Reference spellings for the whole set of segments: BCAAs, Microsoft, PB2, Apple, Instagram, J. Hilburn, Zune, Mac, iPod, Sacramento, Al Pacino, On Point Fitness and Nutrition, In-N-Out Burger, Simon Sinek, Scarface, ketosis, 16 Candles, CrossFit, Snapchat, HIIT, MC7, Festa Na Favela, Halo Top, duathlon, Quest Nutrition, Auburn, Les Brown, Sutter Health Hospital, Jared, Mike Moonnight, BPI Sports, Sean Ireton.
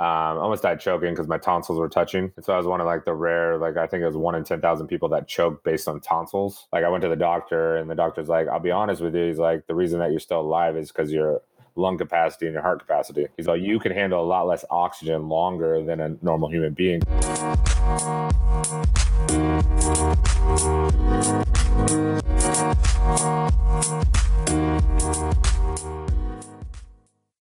I almost died choking because my tonsils were touching. And so I was one of like the rare, like I think it was 1 in 10,000 people that choke based on tonsils. Like I went to the doctor and the doctor's like, I'll be honest with you. He's like, the reason that you're still alive is because your lung capacity and your heart capacity. He's like, you can handle a lot less oxygen longer than a normal human being.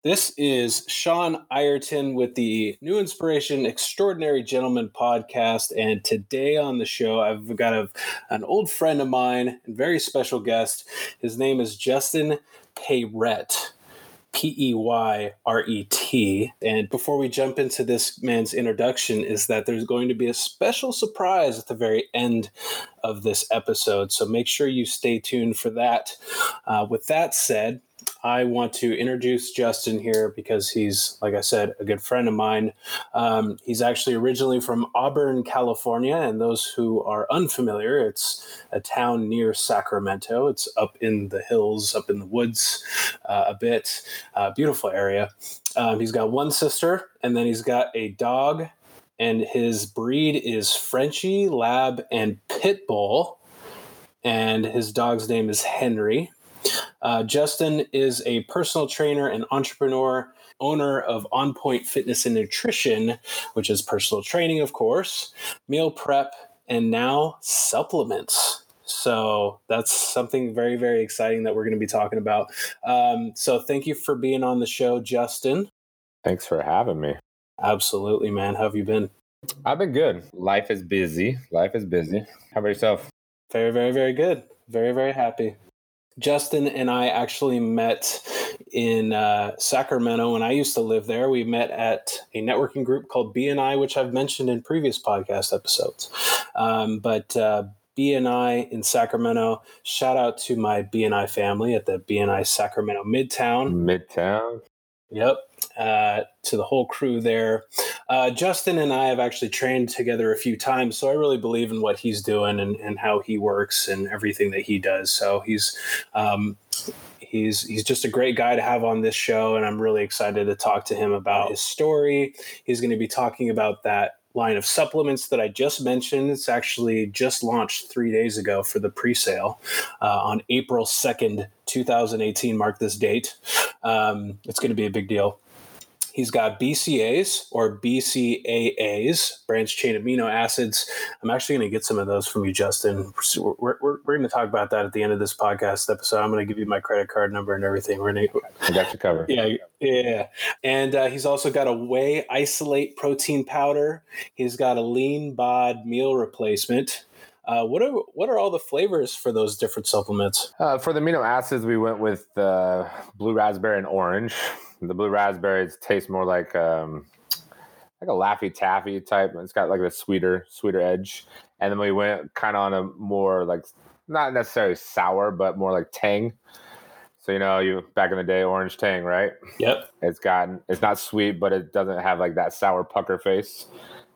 This is Sean Ireton with the New Inspiration Extraordinary Gentleman podcast. And today on the show, I've got an old friend of mine and very special guest. His name is Justin Peyret. P-E-Y-R-E-T. And before we jump into this man's introduction is that there's going to be a special surprise at the very end of this episode. So make sure you stay tuned for that. With that said, I want to introduce Justin here because he's, like I said, a good friend of mine. He's actually originally from Auburn, California. And those who are unfamiliar, it's a town near Sacramento. It's up in the hills, up in the woods a bit. Beautiful area. He's got one sister, and then he's got a dog. And his breed is Frenchie, Lab, and Pitbull. And his dog's name is Henry. Justin is a personal trainer and entrepreneur, owner of On Point Fitness and Nutrition, which is personal training, of course, meal prep, and now supplements. So that's something very, very exciting that we're going to be talking about. So thank you for being on the show, Justin. Thanks for having me. Absolutely, man. How have you been? I've been good. Life is busy. How about yourself? Very, very, very good. Very, very happy. Justin and I actually met in Sacramento when I used to live there. We met at a networking group called BNI, which I've mentioned in previous podcast episodes. But BNI in Sacramento, shout out to my BNI family at the BNI Sacramento Midtown. Yep. To the whole crew there. Justin and I have actually trained together a few times, so I really believe in what he's doing and how he works and everything that he does. So he's just a great guy to have on this show, and I'm really excited to talk to him about his story. He's going to be talking about that line of supplements that I just mentioned. It's actually just launched 3 days ago for the pre-sale on April 2nd, 2018. Mark this date. It's going to be a big deal. He's got BCAAs or BCAAs, branched chain amino acids. I'm actually going to get some of those from you, Justin. We're going to talk about that at the end of this podcast episode. I'm going to give you my credit card number and everything. I got you covered. Yeah. And he's also got a whey isolate protein powder. He's got a lean bod meal replacement. What are all the flavors for those different supplements? For the amino acids, we went with blue raspberry and orange. The blue raspberries taste more like a Laffy Taffy type. It's got like a sweeter edge. And then we went kind of on a more like not necessarily sour, but more like tang. So you back in the day, orange tang, right? Yep. It's not sweet, but it doesn't have like that sour pucker face.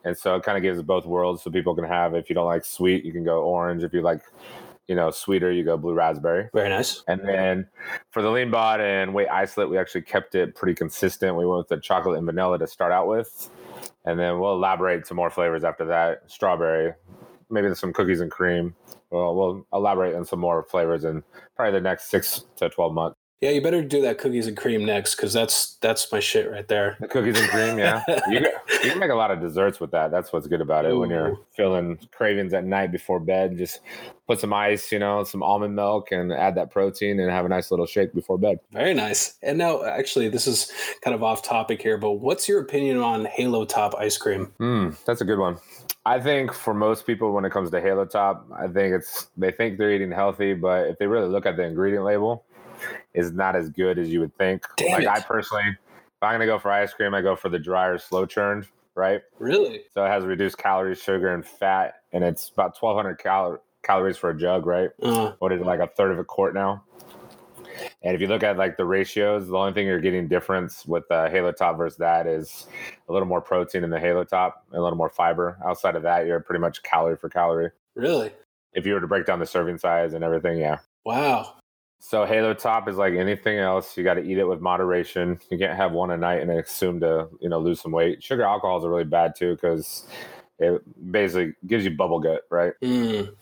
And so it kind of gives both worlds. So people can have, if you don't like sweet, you can go orange. If you like, sweeter, you go blue raspberry. Very nice. And then for the lean bod and weight isolate, we actually kept it pretty consistent. We went with the chocolate and vanilla to start out with. And then we'll elaborate some more flavors after that. Strawberry, maybe there's some cookies and cream. Well, we'll elaborate on some more flavors in probably the next 6 to 12 months. Yeah, you better do that cookies and cream next, because that's my shit right there. The cookies and cream, yeah. You can make a lot of desserts with that. That's what's good about it. Ooh. When you're feeling cravings at night before bed, just put some ice, some almond milk and add that protein and have a nice little shake before bed. Very nice. And now, actually, this is kind of off topic here, but what's your opinion on Halo Top ice cream? That's a good one. I think for most people, when it comes to Halo Top, they think they're eating healthy, but if they really look at the ingredient label, is not as good as you would think. Damn it. I personally, if I'm going to go for ice cream, I go for the dry or slow churned, right? Really? So it has reduced calories, sugar, and fat, and it's about 1,200 calories for a jug, right? What is it, like a third of a quart now? And if you look at like the ratios, the only thing you're getting difference with Halo Top versus that is a little more protein in the Halo Top, and a little more fiber. Outside of that, you're pretty much calorie for calorie. Really? If you were to break down the serving size and everything, yeah. Wow. So Halo Top is like anything else. You got to eat it with moderation. You can't have one a night and assume to, you know, lose some weight. Sugar alcohols are really bad too, because it basically gives you bubble gut, right? Mm. Do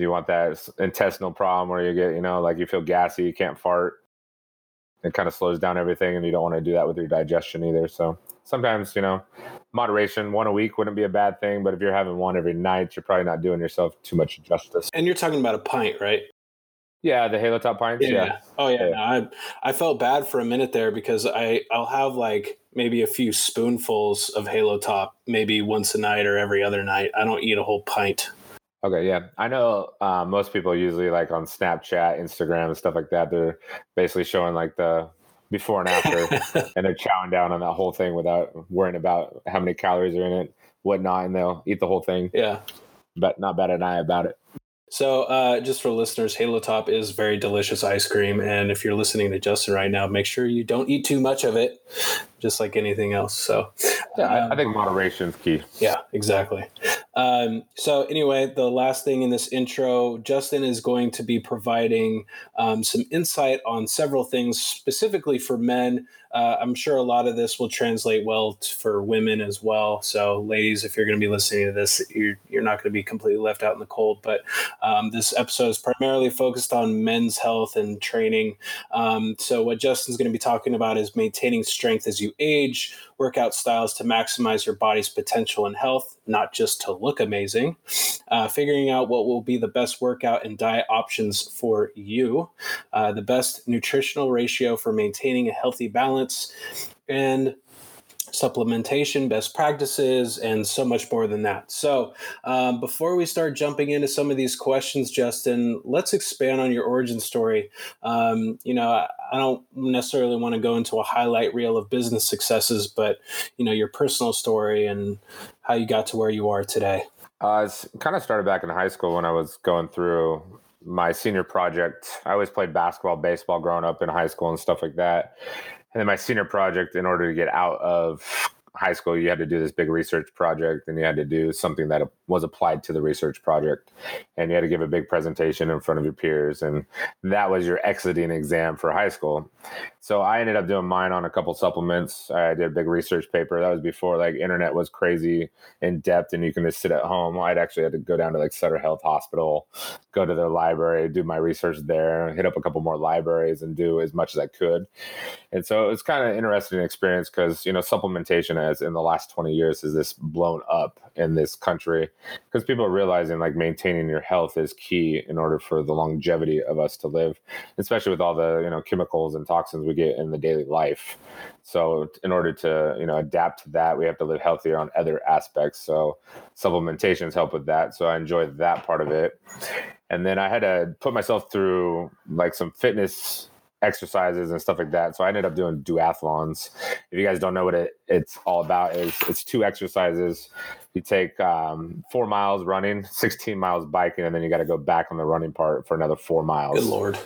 you want that intestinal problem where you get, you know, like you feel gassy, you can't fart. It kind of slows down everything, and you don't want to do that with your digestion either. So sometimes, you know, moderation, one a week wouldn't be a bad thing. But if you're having one every night, you're probably not doing yourself too much justice. And you're talking about a pint, right? Yeah, the Halo Top pints. Yeah. Oh, yeah. No, I felt bad for a minute there because I'll have like maybe a few spoonfuls of Halo Top maybe once a night or every other night. I don't eat a whole pint. Okay, yeah. I know most people usually like on Snapchat, Instagram, and stuff like that, they're basically showing like the before and after, and they're chowing down on that whole thing without worrying about how many calories are in it, whatnot, and they'll eat the whole thing. Yeah. But not bad an eye about it. So just for listeners, Halo Top is very delicious ice cream. And if you're listening to Justin right now, make sure you don't eat too much of it, just like anything else. So yeah, I think moderation is key. Yeah, exactly. So anyway, the last thing in this intro, Justin is going to be providing some insight on several things specifically for men. I'm sure a lot of this will translate well for women as well. So ladies, if you're going to be listening to this, you're not going to be completely left out in the cold. But this episode is primarily focused on men's health and training. So what Justin's going to be talking about is maintaining strength as you age, workout styles to maximize your body's potential and health, not just to look amazing, figuring out what will be the best workout and diet options for you, the best nutritional ratio for maintaining a healthy balance, and supplementation, best practices, and so much more than that. So before we start jumping into some of these questions, Justin, let's expand on your origin story. You know, I don't necessarily want to go into a highlight reel of business successes, but, you know, your personal story and how you got to where you are today. It's kind of started back in high school when I was going through my senior project. I always played basketball, baseball growing up in high school and stuff like that. And then my senior project, in order to get out of high school, you had to do this big research project, and you had to do something that was applied to the research project. And you had to give a big presentation in front of your peers. And that was your exiting exam for high school. So I ended up doing mine on a couple supplements. I did a big research paper. That was before like internet was crazy in depth and you can just sit at home. I'd actually had to go down to like Sutter Health Hospital, go to their library, do my research there, hit up a couple more libraries and do as much as I could. And so it was kind of an interesting experience because, you know, supplementation as in the last 20 years is this blown up in this country because people are realizing like maintaining your health is key in order for the longevity of us to live, especially with all the, you know, chemicals and toxins we get in the daily life. So in order to, you know, adapt to that, we have to live healthier on other aspects. So supplementations help with that. So I enjoyed that part of it. And then I had to put myself through like some fitness exercises and stuff like that. So I ended up doing duathlons. If you guys don't know what it's all about, is it's two exercises. You take 4 miles running, 16 miles biking, and then you got to go back on the running part for another 4 miles. Good Lord.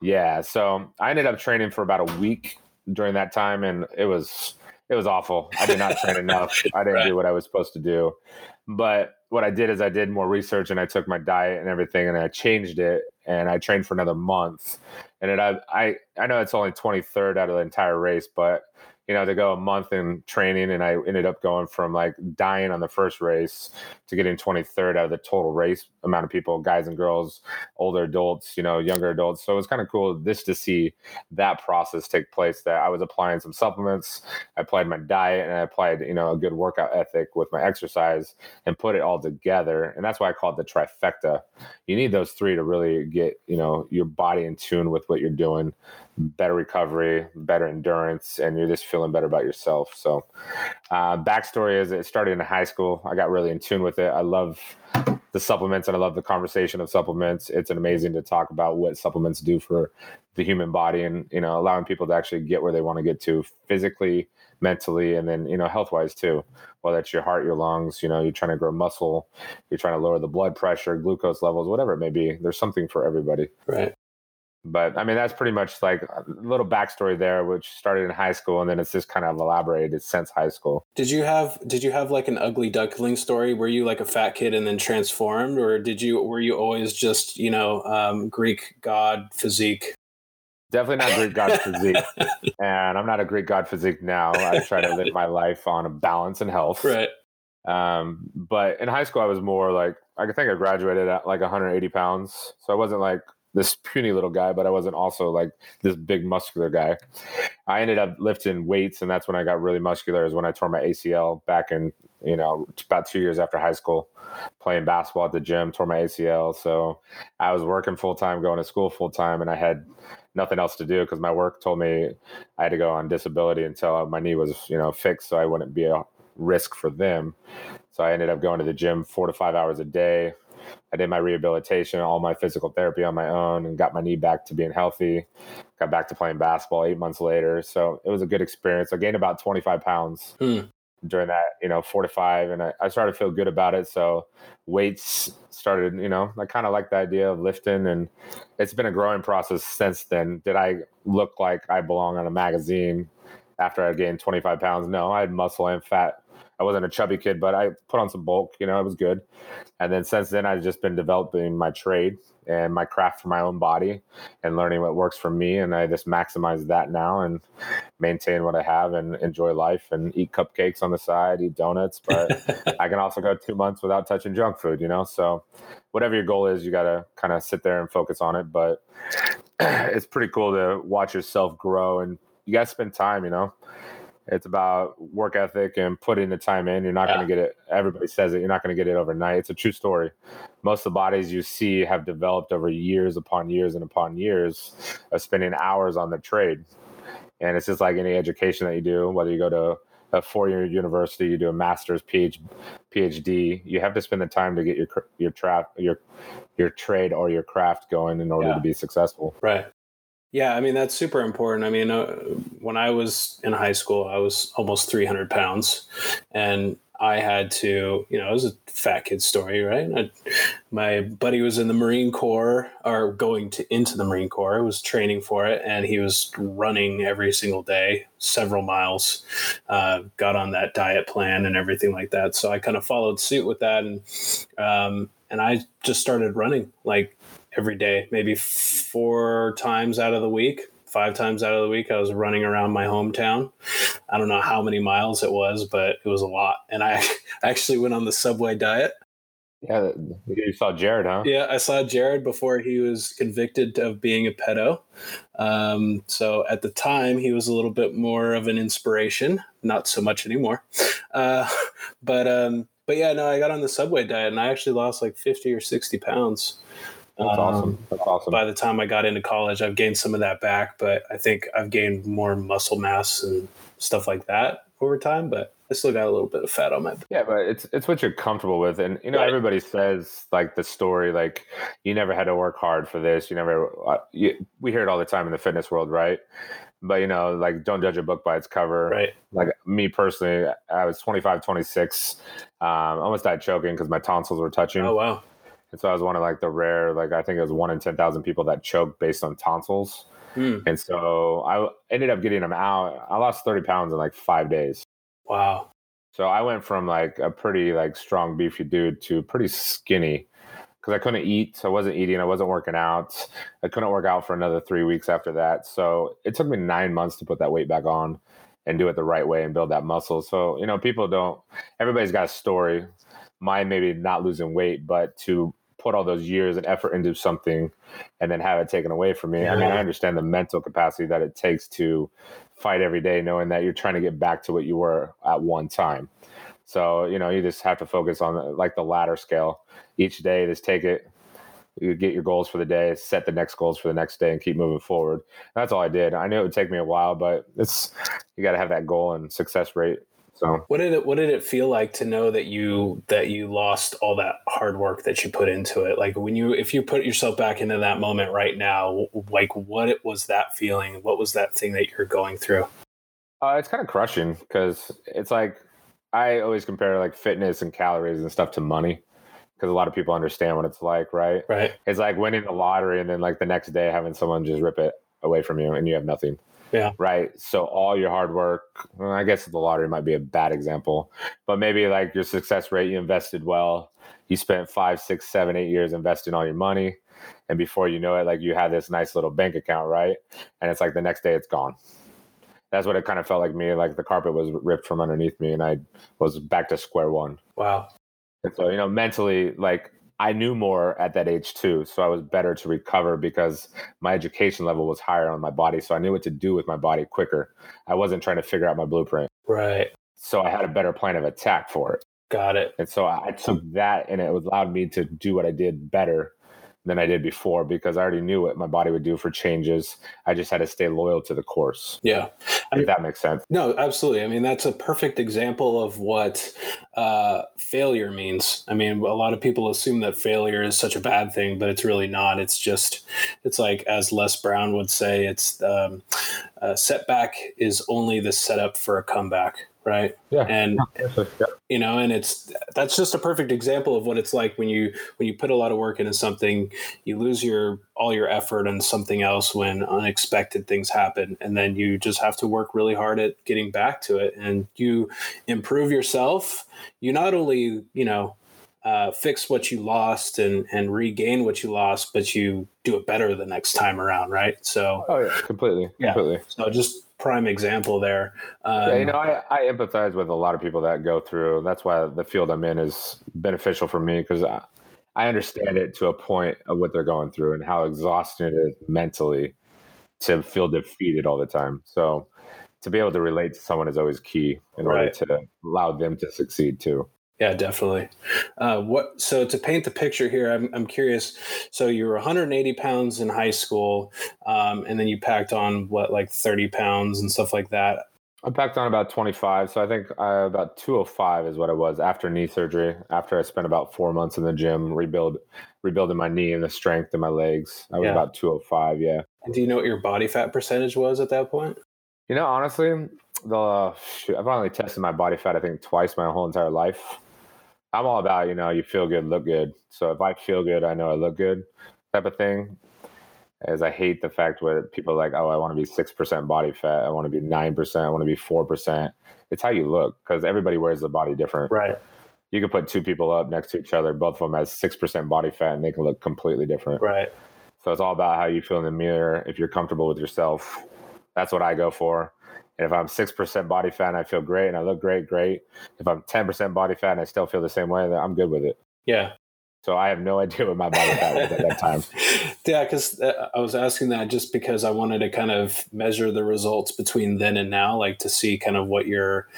Yeah, so I ended up training for about a week during that time, and it was awful. I did not train enough. I didn't do what I was supposed to do. But what I did is I did more research, and I took my diet and everything, and I changed it, and I trained for another month. And it, I know it's only 23rd out of the entire race, but you know, to go a month in training, and I ended up going from like dying on the first race to getting 23rd out of the total race amount of people, guys and girls, older adults, you know, younger adults. So it was kind of cool this to see that process take place, that I was applying some supplements, I applied my diet, and I applied, you know, a good workout ethic with my exercise and put it all together. And that's why I call it the trifecta. You need those three to really get, you know, your body in tune with what you're doing. Better recovery, better endurance, and you're just feeling better about yourself. So backstory is it started in high school. I got really in tune with it. I love the supplements and I love the conversation of supplements. It's amazing to talk about what supplements do for the human body and, you know, allowing people to actually get where they want to get to physically, mentally, and then, you know, health-wise too. Whether it's your heart, your lungs, you know, you're trying to grow muscle, you're trying to lower the blood pressure, glucose levels, whatever it may be, there's something for everybody. Right. But I mean, that's pretty much like a little backstory there, which started in high school. And then it's just kind of elaborated since high school. Did you have like an ugly duckling story? Were you like a fat kid and then transformed, or were you always just, you know, Greek god physique? Definitely not Greek God physique. And I'm not a Greek God physique now. I try to live my life on a balance and health. Right. But in high school, I was more like, I think I graduated at like 180 pounds. So I wasn't like this puny little guy, but I wasn't also like this big muscular guy. I ended up lifting weights, and that's when I got really muscular, is when I tore my ACL back in, you know, about 2 years after high school, playing basketball at the gym, tore my ACL. So I was working full-time, going to school full-time, and I had nothing else to do because my work told me I had to go on disability until my knee was, you know, fixed, so I wouldn't be a risk for them. So I ended up going to the gym 4 to 5 hours a day. I did my rehabilitation, all my physical therapy on my own, and got my knee back to being healthy. Got back to playing basketball 8 months later. So it was a good experience. I gained about 25 pounds during that, you know, 4 to 5, and I started to feel good about it. So weights started, you know, I kind of like the idea of lifting, and it's been a growing process since then. Did I look like I belong on a magazine after I gained 25 pounds? No, I had muscle and fat. I wasn't a chubby kid, but I put on some bulk, you know, it was good. And then since then, I've just been developing my trade and my craft for my own body and learning what works for me. And I just maximize that now and maintain what I have and enjoy life and eat cupcakes on the side, eat donuts. But I can also go 2 months without touching junk food, you know? So whatever your goal is, you got to kind of sit there and focus on it. But it's pretty cool to watch yourself grow, and you got to spend time, you know? It's about work ethic and putting the time in. You're not going to get it. Everybody says it. You're not going to get it overnight. It's a true story. Most of the bodies you see have developed over years upon years and upon years of spending hours on the trade. And it's just like any education that you do, whether you go to a four-year university, you do a master's, PhD, you have to spend the time to get your trade or your craft going in order to be successful. Right. Yeah, I mean, that's super important. I mean, when I was in high school, I was almost 300 pounds, and I had to, you know, it was a fat kid story, right? My buddy was in the Marine Corps, or going into the Marine Corps, was training for it, and he was running every single day, several miles, got on that diet plan and everything like that. So I kind of followed suit with that, and I just started running, like, every day, maybe 5 times out of the week. I was running around my hometown. I don't know how many miles it was, but it was a lot. And I actually went on the Subway diet. Yeah, you saw Jared, huh? Yeah, I saw Jared before he was convicted of being a pedo. So at the time, he was a little bit more of an inspiration, not so much anymore. But yeah, no, I got on the Subway diet, and I actually lost like 50 or 60 pounds. That's awesome. That's awesome. By the time I got into college, I've gained some of that back, but I think I've gained more muscle mass and stuff like that over time, but I still got a little bit of fat on my back. Yeah, but it's what you're comfortable with. And, you know, Everybody says, like, the story, like, you never had to work hard for this. We hear it all the time in the fitness world, right? But, you know, like, don't judge a book by its cover. Right. Like, me personally, I was 25, 26. Almost died choking because my tonsils were touching. Oh, wow. And so I was one of like the rare, like I think it was 1 in 10,000 people that choked based on tonsils. And so I ended up getting them out. I lost 30 pounds in like 5 days. Wow. So I went from like a pretty like strong beefy dude to pretty skinny because I couldn't eat. I wasn't eating. I wasn't working out. I couldn't work out for another 3 weeks after that. So it took me 9 months to put that weight back on and do it the right way and build that muscle. So, you know, everybody's got a story. Mine maybe not losing weight, but to put all those years and effort into something and then have it taken away from me. Yeah. I mean, I understand the mental capacity that it takes to fight every day, knowing that you're trying to get back to what you were at one time. So, you know, you just have to focus on like the ladder scale each day. Just take it, you get your goals for the day, set the next goals for the next day, and keep moving forward. And that's all I did. I knew it would take me a while, but you got to have that goal and success rate. So what did it feel like to know that you lost all that hard work that you put into it? Like if you put yourself back into that moment right now, like what was that feeling? What was that thing that you're going through? It's kind of crushing because it's like I always compare like fitness and calories and stuff to money because a lot of people understand what it's like, right? Right. It's like winning the lottery and then like the next day having someone just rip it away from you and you have nothing. Yeah. Right. So all your hard work, well, I guess the lottery might be a bad example, but maybe like your success rate, you invested well, you spent 5, 6, 7, 8 years investing all your money. And before you know it, like you had this nice little bank account, right? And it's like the next day it's gone. That's what it kind of felt like me. Like the carpet was ripped from underneath me and I was back to square one. Wow. And so, you know, mentally, like I knew more at that age too. So I was better to recover because my education level was higher on my body. So I knew what to do with my body quicker. I wasn't trying to figure out my blueprint. Right. So I had a better plan of attack for it. Got it. And so I took that and it allowed me to do what I did better than I did before because I already knew what my body would do for changes. I just had to stay loyal to the course. Yeah. If that makes sense. No, absolutely. I mean, that's a perfect example of what failure means. I mean, a lot of people assume that failure is such a bad thing, but it's really not. It's just, it's like, as Les Brown would say, it's setback is only the setup for a comeback. Right. Yeah. And, you know, and it's, that's just a perfect example of what it's like when you put a lot of work into something, you lose your, all your effort on something else when unexpected things happen. And then you just have to work really hard at getting back to it and you improve yourself. You not only, you know, fix what you lost and regain what you lost, but you do it better the next time around. Right. So, oh yeah, completely. Yeah. Completely. So just, prime example there. Yeah, you know, I empathize with a lot of people that go through. That's why the field I'm in is beneficial for me because I understand it to a point of what they're going through and how exhausting it is mentally to feel defeated all the time. So to be able to relate to someone is always key in order to allow them to succeed too. Yeah, definitely. So to paint the picture here, I'm curious. So you were 180 pounds in high school, and then you packed on what, like 30 pounds and stuff like that. I packed on about 25. So I think about 205 is what I was after knee surgery. After I spent about 4 months in the gym, rebuilding my knee and the strength in my legs, I was about 205. Yeah. And do you know what your body fat percentage was at that point? You know, honestly, I've only tested my body fat I think twice my whole entire life. I'm all about, you know, you feel good, look good. So if I feel good, I know I look good type of thing. As I hate the fact where people are like, oh, I want to be 6% body fat. I want to be 9%. I want to be 4%. It's how you look because everybody wears the body different. Right. You can put two people up next to each other. Both of them has 6% body fat and they can look completely different. Right. So it's all about how you feel in the mirror. If you're comfortable with yourself, that's what I go for. And if I'm 6% body fat and I feel great and I look great, great. If I'm 10% body fat and I still feel the same way, then I'm good with it. Yeah. So I have no idea what my body fat was at that time. Yeah, because I was asking that just because I wanted to kind of measure the results between then and now, like to see kind of what your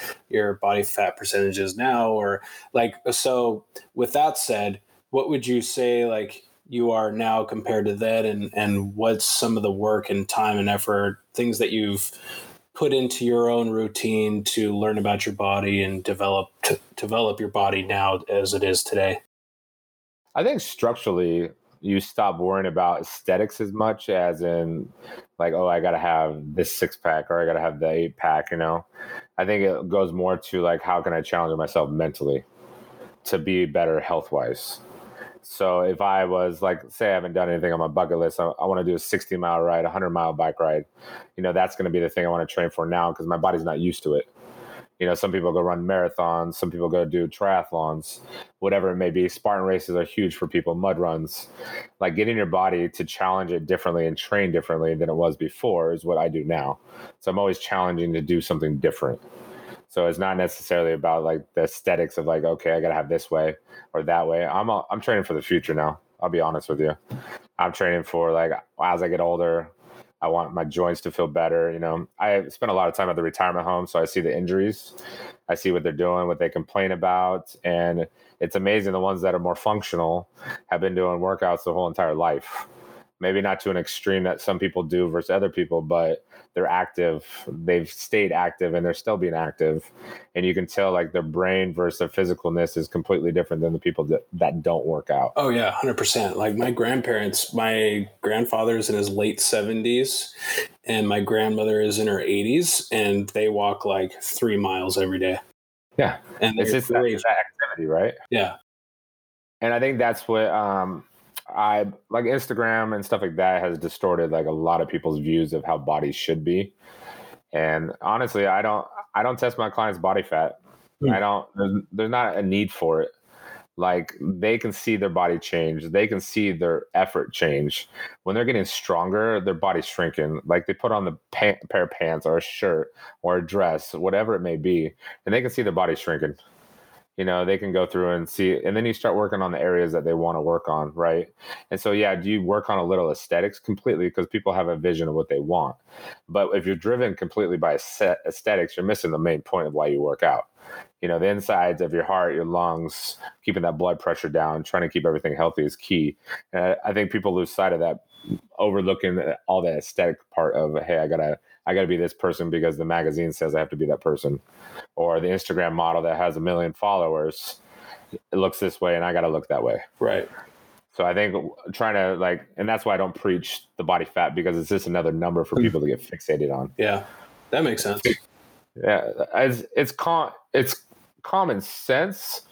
body fat percentage is now. Or like, so with that said, what would you say like you are now compared to then and what's some of the work and time and effort, things that you've put into your own routine to learn about your body and develop your body now as it is today? I think structurally, you stop worrying about aesthetics as much as in like, oh, I got to have this 6-pack or I got to have the 8-pack, you know? I think it goes more to like, how can I challenge myself mentally to be better health-wise? So if I was like, say I haven't done anything on my bucket list, I want to do a 60-mile ride, 100-mile bike ride. You know, that's going to be the thing I want to train for now because my body's not used to it. You know, some people go run marathons. Some people go do triathlons, whatever it may be. Spartan races are huge for people, mud runs. Like getting your body to challenge it differently and train differently than it was before is what I do now. So I'm always challenging to do something different. So it's not necessarily about like the aesthetics of like, okay, I got to have this way or that way. I'm training for the future now. I'll be honest with you. I'm training for like, as I get older, I want my joints to feel better. You know, I spend a lot of time at the retirement home. So I see the injuries. I see what they're doing, what they complain about. And it's amazing. The ones that are more functional have been doing workouts the whole entire life. Maybe not to an extreme that some people do versus other people, but they're active. They've stayed active and they're still being active. And you can tell like their brain versus their physicalness is completely different than the people that don't work out. Oh yeah. 100%. Like my grandparents, my grandfather's in his late 70s and my grandmother is in her 80s and they walk like 3 miles every day. Yeah. And it's just that activity, right? Yeah. And I think that's what, I like Instagram and stuff like that has distorted like a lot of people's views of how bodies should be. And honestly, I don't test my clients' body fat. I don't, there's not a need for it. Like, they can see their body change. They can see their effort change. When they're getting stronger, their body's shrinking. Like, they put on the pair of pants or a shirt or a dress, whatever it may be, and they can see their body shrinking. You know, they can go through and see, and then you start working on the areas that they want to work on, right? And so, yeah, do you work on a little aesthetics completely, because people have a vision of what they want. But if you're driven completely by aesthetics, you're missing the main point of why you work out. You know, the insides of your heart, your lungs, keeping that blood pressure down, trying to keep everything healthy is key. And I think people lose sight of that, overlooking all the aesthetic part of, hey, I gotta be this person because the magazine says I have to be that person, or the Instagram model that has 1 million followers, it looks this way and I gotta look that way. Right. So I think trying to, like, and that's why I don't preach the body fat, because it's just another number for people to get fixated on. Yeah, that makes sense. Yeah, it's common sense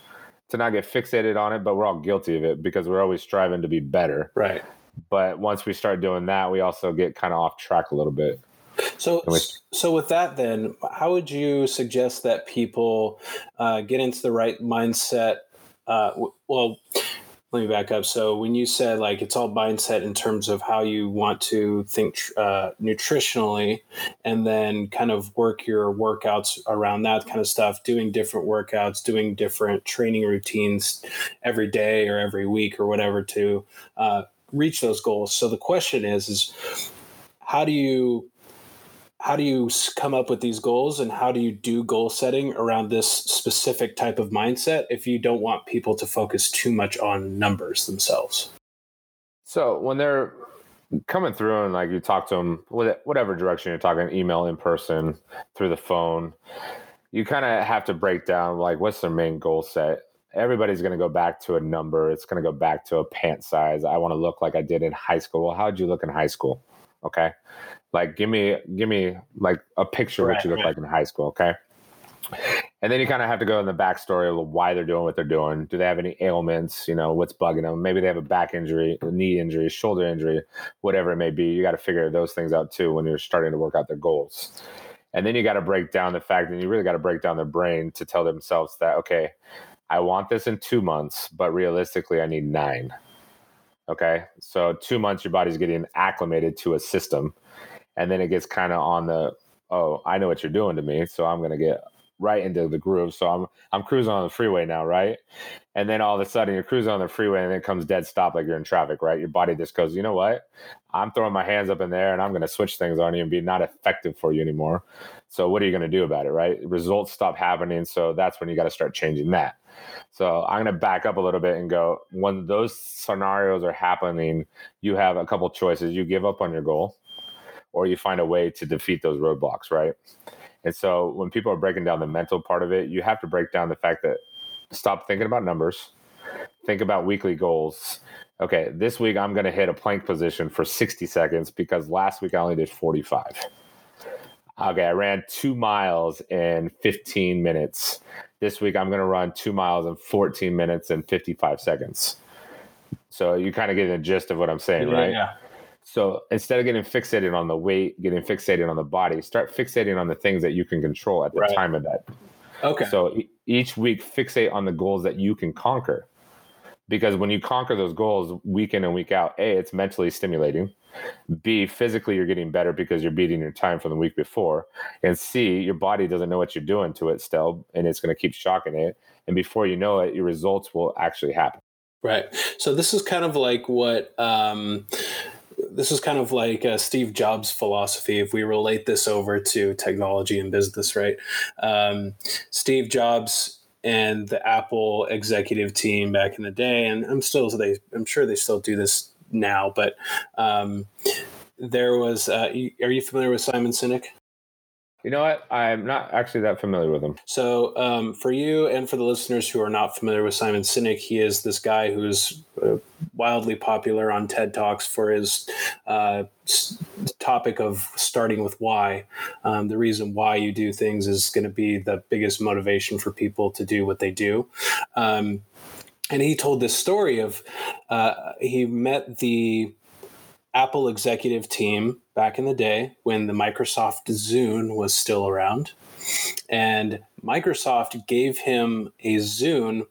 to not get fixated on it, but we're all guilty of it because we're always striving to be better. Right. But once we start doing that, we also get kind of off track a little bit. So with that, then, how would you suggest that people get into the right mindset? Well, let me back up. So when you said, like, it's all mindset in terms of how you want to think nutritionally, and then kind of work your workouts around that kind of stuff, doing different workouts, doing different training routines every day or every week or whatever to reach those goals. So the question is how do you come up with these goals, and how do you do goal setting around this specific type of mindset if you don't want people to focus too much on numbers themselves? So when they're coming through and, like, you talk to them, whatever direction you're talking, email, in person, through the phone, you kind of have to break down, like, what's their main goal set? Everybody's going to go back to a number. It's going to go back to a pant size. I want to look like I did in high school. Well, how'd you look in high school? Okay. Like, give me like a picture of what you look like in high school. Okay. And then you kind of have to go in the backstory of why they're doing what they're doing. Do they have any ailments? You know, what's bugging them? Maybe they have a back injury, a knee injury, shoulder injury, whatever it may be. You got to figure those things out too when you're starting to work out their goals. And then you got to break down the fact that you really got to break down their brain to tell themselves that, okay, I want this in 2 months, but realistically I need 9. Okay. So 2 months, your body's getting acclimated to a system, and then it gets kind of on the, oh, I know what you're doing to me. So I'm going to get right into the groove. So I'm cruising on the freeway now. Right. And then all of a sudden you're cruising on the freeway and it comes dead stop. Like you're in traffic, right? Your body just goes, you know what? I'm throwing my hands up in there and I'm going to switch things on you and be not effective for you anymore. So what are you going to do about it? Right. Results stop happening. So that's when you got to start changing that. So I'm going to back up a little bit and go, when those scenarios are happening, you have a couple choices. You give up on your goal, or you find a way to defeat those roadblocks, right? And so when people are breaking down the mental part of it, you have to break down the fact that stop thinking about numbers, think about weekly goals. Okay, this week I'm going to hit a plank position for 60 seconds because last week I only did 45. Okay, I ran 2 miles in 15 minutes. This week, I'm going to run 2 miles in 14 minutes and 55 seconds. So you kind of get the gist of what I'm saying, right? Yeah. So instead of getting fixated on the weight, getting fixated on the body, start fixating on the things that you can control at the time of that. Okay. So each week, fixate on the goals that you can conquer. Because when you conquer those goals week in and week out, A, it's mentally stimulating. B, physically you're getting better because you're beating your time from the week before. And C, your body doesn't know what you're doing to it still, and it's going to keep shocking it. And before you know it, your results will actually happen. Right. So this is kind of like what Steve Jobs' philosophy, if we relate this over to technology and business, right? Steve Jobs and the Apple executive team back in the day, and I'm sure they still do this now, but there was, are you familiar with Simon Sinek? You know what? I'm not actually that familiar with him. So for you and for the listeners who are not familiar with Simon Sinek, he is this guy who's wildly popular on TED Talks for his topic of starting with why. The reason why you do things is going to be the biggest motivation for people to do what they do. And he told this story of he met the Apple executive team back in the day when the Microsoft Zune was still around. And Microsoft gave him a Zune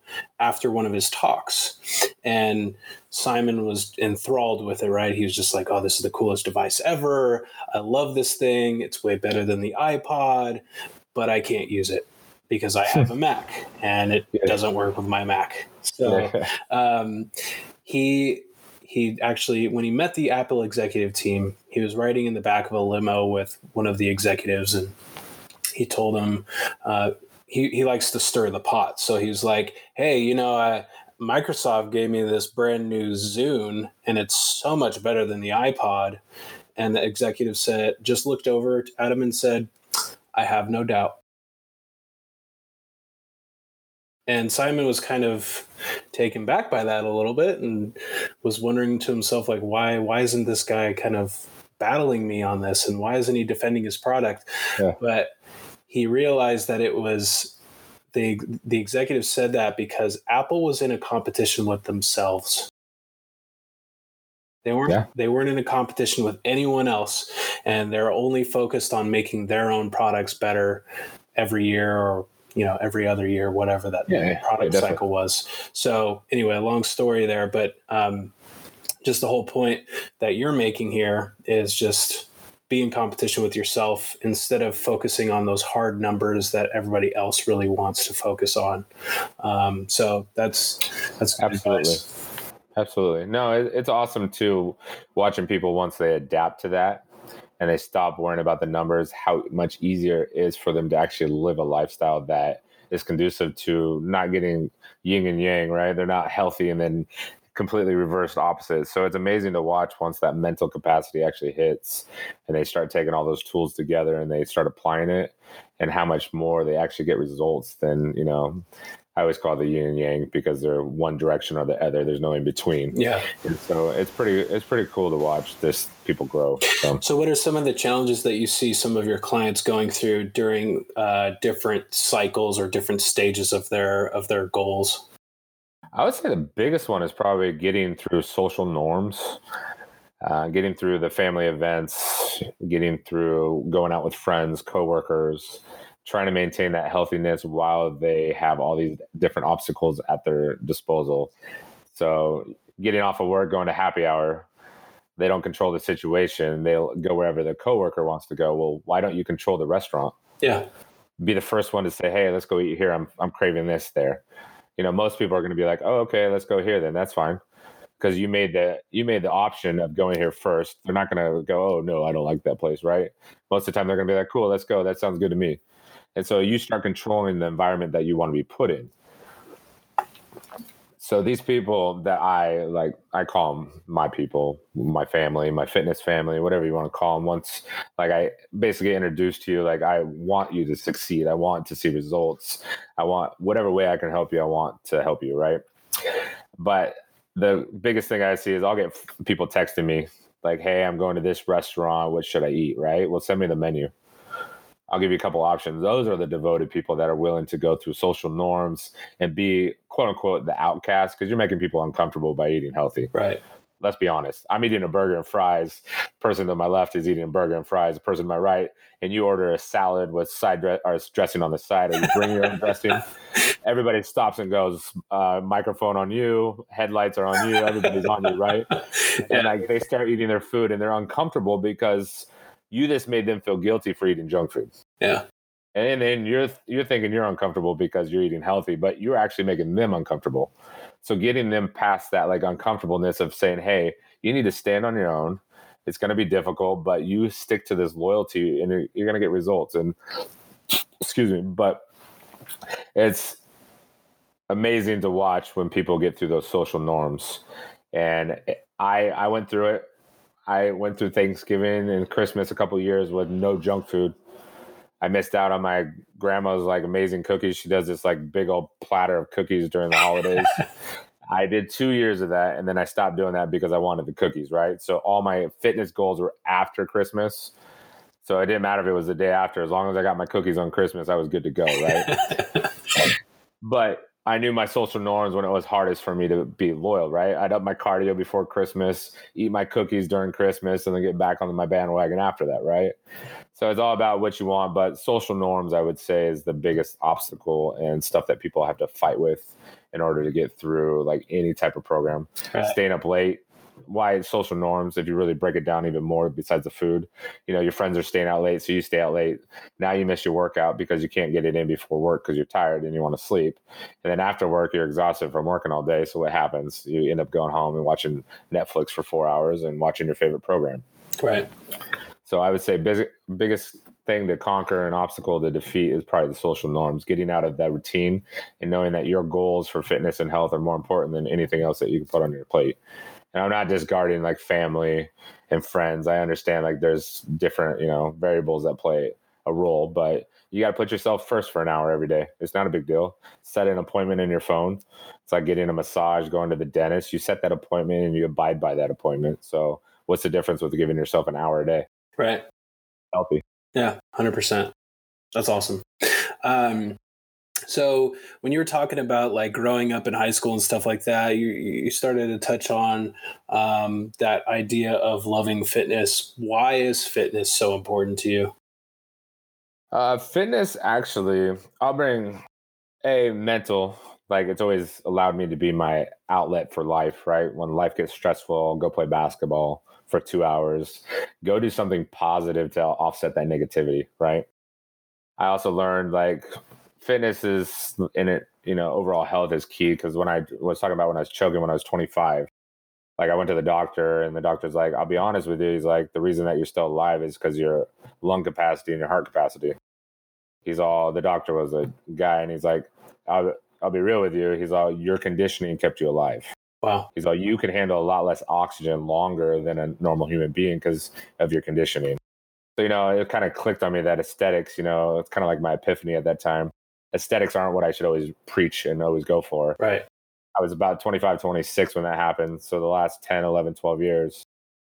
after one of his talks. And Simon was enthralled with it, right? He was just like, oh, this is the coolest device ever. I love this thing. It's way better than the iPod, but I can't use it because I have a Mac and it doesn't work with my Mac. So he actually, when he met the Apple executive team, he was riding in the back of a limo with one of the executives, and he told him he likes to stir the pot. So he was like, hey, you know, Microsoft gave me this brand new Zune and it's so much better than the iPod. And the executive said, just looked over at him and said, I have no doubt. And Simon was kind of taken back by that a little bit and was wondering to himself, like, why isn't this guy kind of battling me on this? And why isn't he defending his product? Yeah. But he realized that it was the executive said that because Apple was in a competition with themselves. They weren't in a competition with anyone else, and they're only focused on making their own products better every year or every other year, whatever that product cycle was. So anyway, long story there, but just the whole point that you're making here is just be in competition with yourself instead of focusing on those hard numbers that everybody else really wants to focus on. So that's absolutely good advice. Absolutely. No, it's awesome too, watching people once they adapt to that and they stop worrying about the numbers, how much easier it is for them to actually live a lifestyle that is conducive to not getting yin and yang, right? They're not healthy and then completely reversed opposites. So it's amazing to watch once that mental capacity actually hits and they start taking all those tools together and they start applying it, and how much more they actually get results than, I always call it the yin and yang because they're one direction or the other. There's no in between. Yeah. And so it's pretty cool to watch this people grow. So what are some of the challenges that you see some of your clients going through during different cycles or different stages of their goals? I would say the biggest one is probably getting through social norms, getting through the family events, getting through going out with friends, coworkers, trying to maintain that healthiness while they have all these different obstacles at their disposal. So getting off of work, going to happy hour, they don't control the situation. They'll go wherever their coworker wants to go. Well, why don't you control the restaurant? Yeah. Be the first one to say, hey, let's go eat here. I'm craving this there. Most people are going to be like, oh, okay, let's go here then. That's fine. Because you made the option of going here first. They're not going to go, oh, no, I don't like that place, right? Most of the time, they're going to be like, cool, let's go. That sounds good to me. And so you start controlling the environment that you want to be put in. So these people that I call them my people, my family, my fitness family, whatever you want to call them. Once, I basically introduced to you, I want you to succeed. I want to see results. I want whatever way I can help you. I want to help you, right? But the biggest thing I see is I'll get people texting me like, hey, I'm going to this restaurant. What should I eat, right? Well, send me the menu. I'll give you a couple options. Those are the devoted people that are willing to go through social norms and be, quote unquote, the outcast, because you're making people uncomfortable by eating healthy. Right. Let's be honest. I'm eating a burger and fries. The person to my left is eating a burger and fries. The person to my right, and you order a salad with side or dressing on the side, or you bring your own dressing. Everybody stops and goes, microphone on you, headlights are on you, everybody's on you, right? And they start eating their food and they're uncomfortable because you just made them feel guilty for eating junk food. Yeah. And then you're thinking you're uncomfortable because you're eating healthy, but you're actually making them uncomfortable. So getting them past that uncomfortableness of saying, hey, you need to stand on your own. It's going to be difficult, but you stick to this loyalty and you're going to get results. And excuse me, but it's amazing to watch when people get through those social norms. And I went through it. I went through Thanksgiving and Christmas a couple of years with no junk food. I missed out on my grandma's amazing cookies. She does this big old platter of cookies during the holidays. I did 2 years of that, and then I stopped doing that because I wanted the cookies, right? So all my fitness goals were after Christmas. So it didn't matter if it was the day after. As long as I got my cookies on Christmas, I was good to go, right? But I knew my social norms when it was hardest for me to be loyal, right? I'd up my cardio before Christmas, eat my cookies during Christmas, and then get back on my bandwagon after that, right? So it's all about what you want, but social norms, I would say, is the biggest obstacle and stuff that people have to fight with in order to get through like any type of program. Right. Staying up late, why it's social norms, if you really break it down even more besides the food. You know, your friends are staying out late, so you stay out late. Now you miss your workout because you can't get it in before work because you're tired and you want to sleep. And then after work, you're exhausted from working all day. So what happens? You end up going home and watching Netflix for 4 hours and watching your favorite program. Right. So I would say biggest thing to conquer and obstacle to defeat is probably the social norms, getting out of that routine and knowing that your goals for fitness and health are more important than anything else that you can put on your plate. And I'm not discarding like family and friends. I understand like there's different, you know, variables that play a role, but you got to put yourself first for an hour every day. It's not a big deal. Set an appointment in your phone. It's like getting a massage, going to the dentist. You set that appointment and you abide by that appointment. So what's the difference with giving yourself an hour a day? Right. Healthy. Yeah. 100%. That's awesome. So when you were talking about like growing up in high school and stuff like that, you started to touch on that idea of loving fitness. Why is fitness so important to you? Fitness, actually, I'll bring a mental, like it's always allowed me to be my outlet for life, right? When life gets stressful, I'll go play basketball for 2 hours, go do something positive to offset that negativity, right? I also learned like fitness is in it, you know, overall health is key. Because when I was talking about when I was choking when I was 25, like I went to the doctor and the doctor's like, I'll be honest with you. He's like, the reason that you're still alive is because your lung capacity and your heart capacity. The doctor was a guy and he's like, I'll be real with you. He's all, your conditioning kept you alive. Wow. He's all, you can handle a lot less oxygen longer than a normal human being because of your conditioning. So, you know, it kind of clicked on me that aesthetics, you know, it's kind of like my epiphany at that time. Aesthetics aren't what I should always preach and always go for. Right. I was about 25, 26 when that happened. So the last 10, 11, 12 years,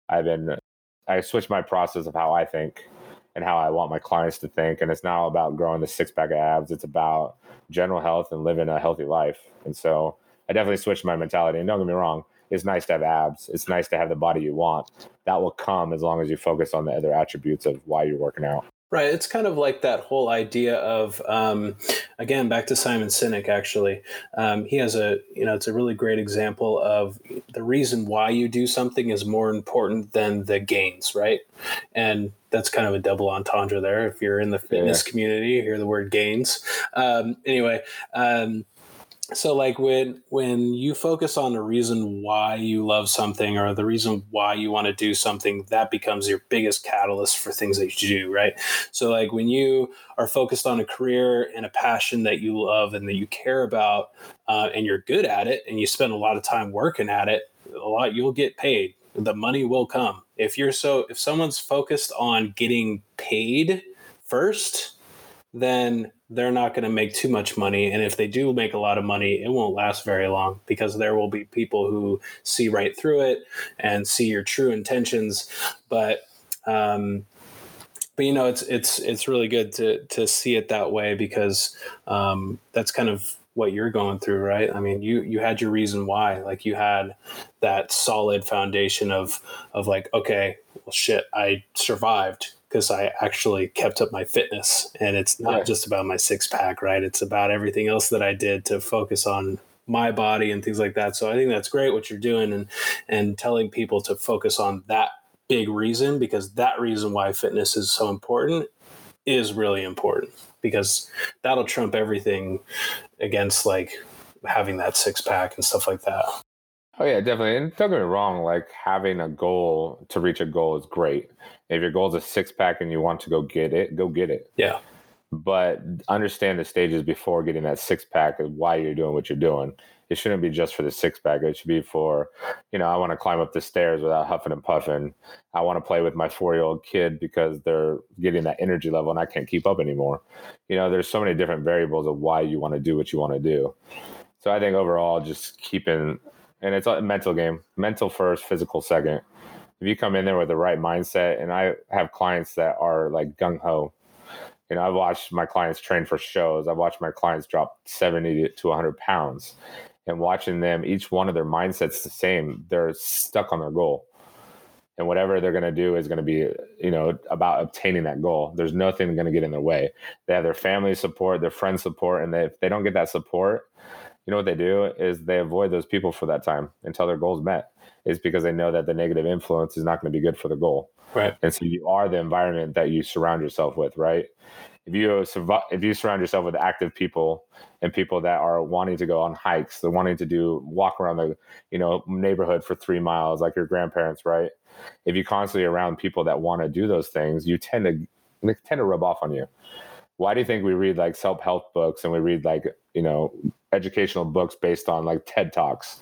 I switched my process of how I think and how I want my clients to think. And it's not all about growing the six pack of abs. It's about general health and living a healthy life. And so I definitely switched my mentality. And don't get me wrong, it's nice to have abs. It's nice to have the body you want. That will come as long as you focus on the other attributes of why you're working out. Right. It's kind of like that whole idea of, again, back to Simon Sinek, actually. He has it's a really great example of the reason why you do something is more important than the gains, right? And that's kind of a double entendre there. If you're in the fitness community, you hear the word gains. So like when you focus on the reason why you love something or the reason why you want to do something, that becomes your biggest catalyst for things that you do, right? So like when you are focused on a career and a passion that you love and that you care about and you're good at it and you spend a lot of time working at it, you'll get paid. The money will come. If someone's focused on getting paid first, then they're not going to make too much money. And if they do make a lot of money, it won't last very long because there will be people who see right through it and see your true intentions. But you know, it's really good to see it that way because that's kind of what you're going through, right? I mean, you had your reason why, like you had that solid foundation of like, okay, well, shit, I survived because I actually kept up my fitness, and it's not just about my six pack, right? It's about everything else that I did to focus on my body and things like that. So I think that's great what you're doing and telling people to focus on that big reason, because that reason why fitness is so important is really important, because that'll trump everything against like having that six pack and stuff like that. Oh, yeah, definitely. And don't get me wrong, like having a goal to reach a goal is great. If your goal is a six pack and you want to go get it. Yeah. But understand the stages before getting that six pack and why you're doing what you're doing. It shouldn't be just for the six pack. It should be for, you know, I want to climb up the stairs without huffing and puffing. I want to play with my 4-year-old kid because they're getting that energy level and I can't keep up anymore. You know, there's so many different variables of why you want to do what you want to do. So I think overall, just keeping... And it's a mental game, mental first, physical second. If you come in there with the right mindset, and I have clients that are like gung ho, You know, I've watched my clients train for shows. I've watched my clients drop 70 to 100 pounds. And watching them, each one of their mindsets the same. They're stuck on their goal. And whatever they're going to do is going to be, you know, about obtaining that goal. There's nothing going to get in their way. They have their family support, their friend support. And if they don't get that support, you know what they do is they avoid those people for that time until their goal's met. It's because they know that the negative influence is not going to be good for the goal. Right. And so you are the environment that you surround yourself with, right? If you surround yourself with active people and people that are wanting to go on hikes, they're wanting to do walk around the, you know, neighborhood for 3 miles, like your grandparents, right? If you're constantly around people that want to do those things, you tend to rub off on you. Why do you think we read like self-help books and we read like, you know, educational books based on like TED Talks?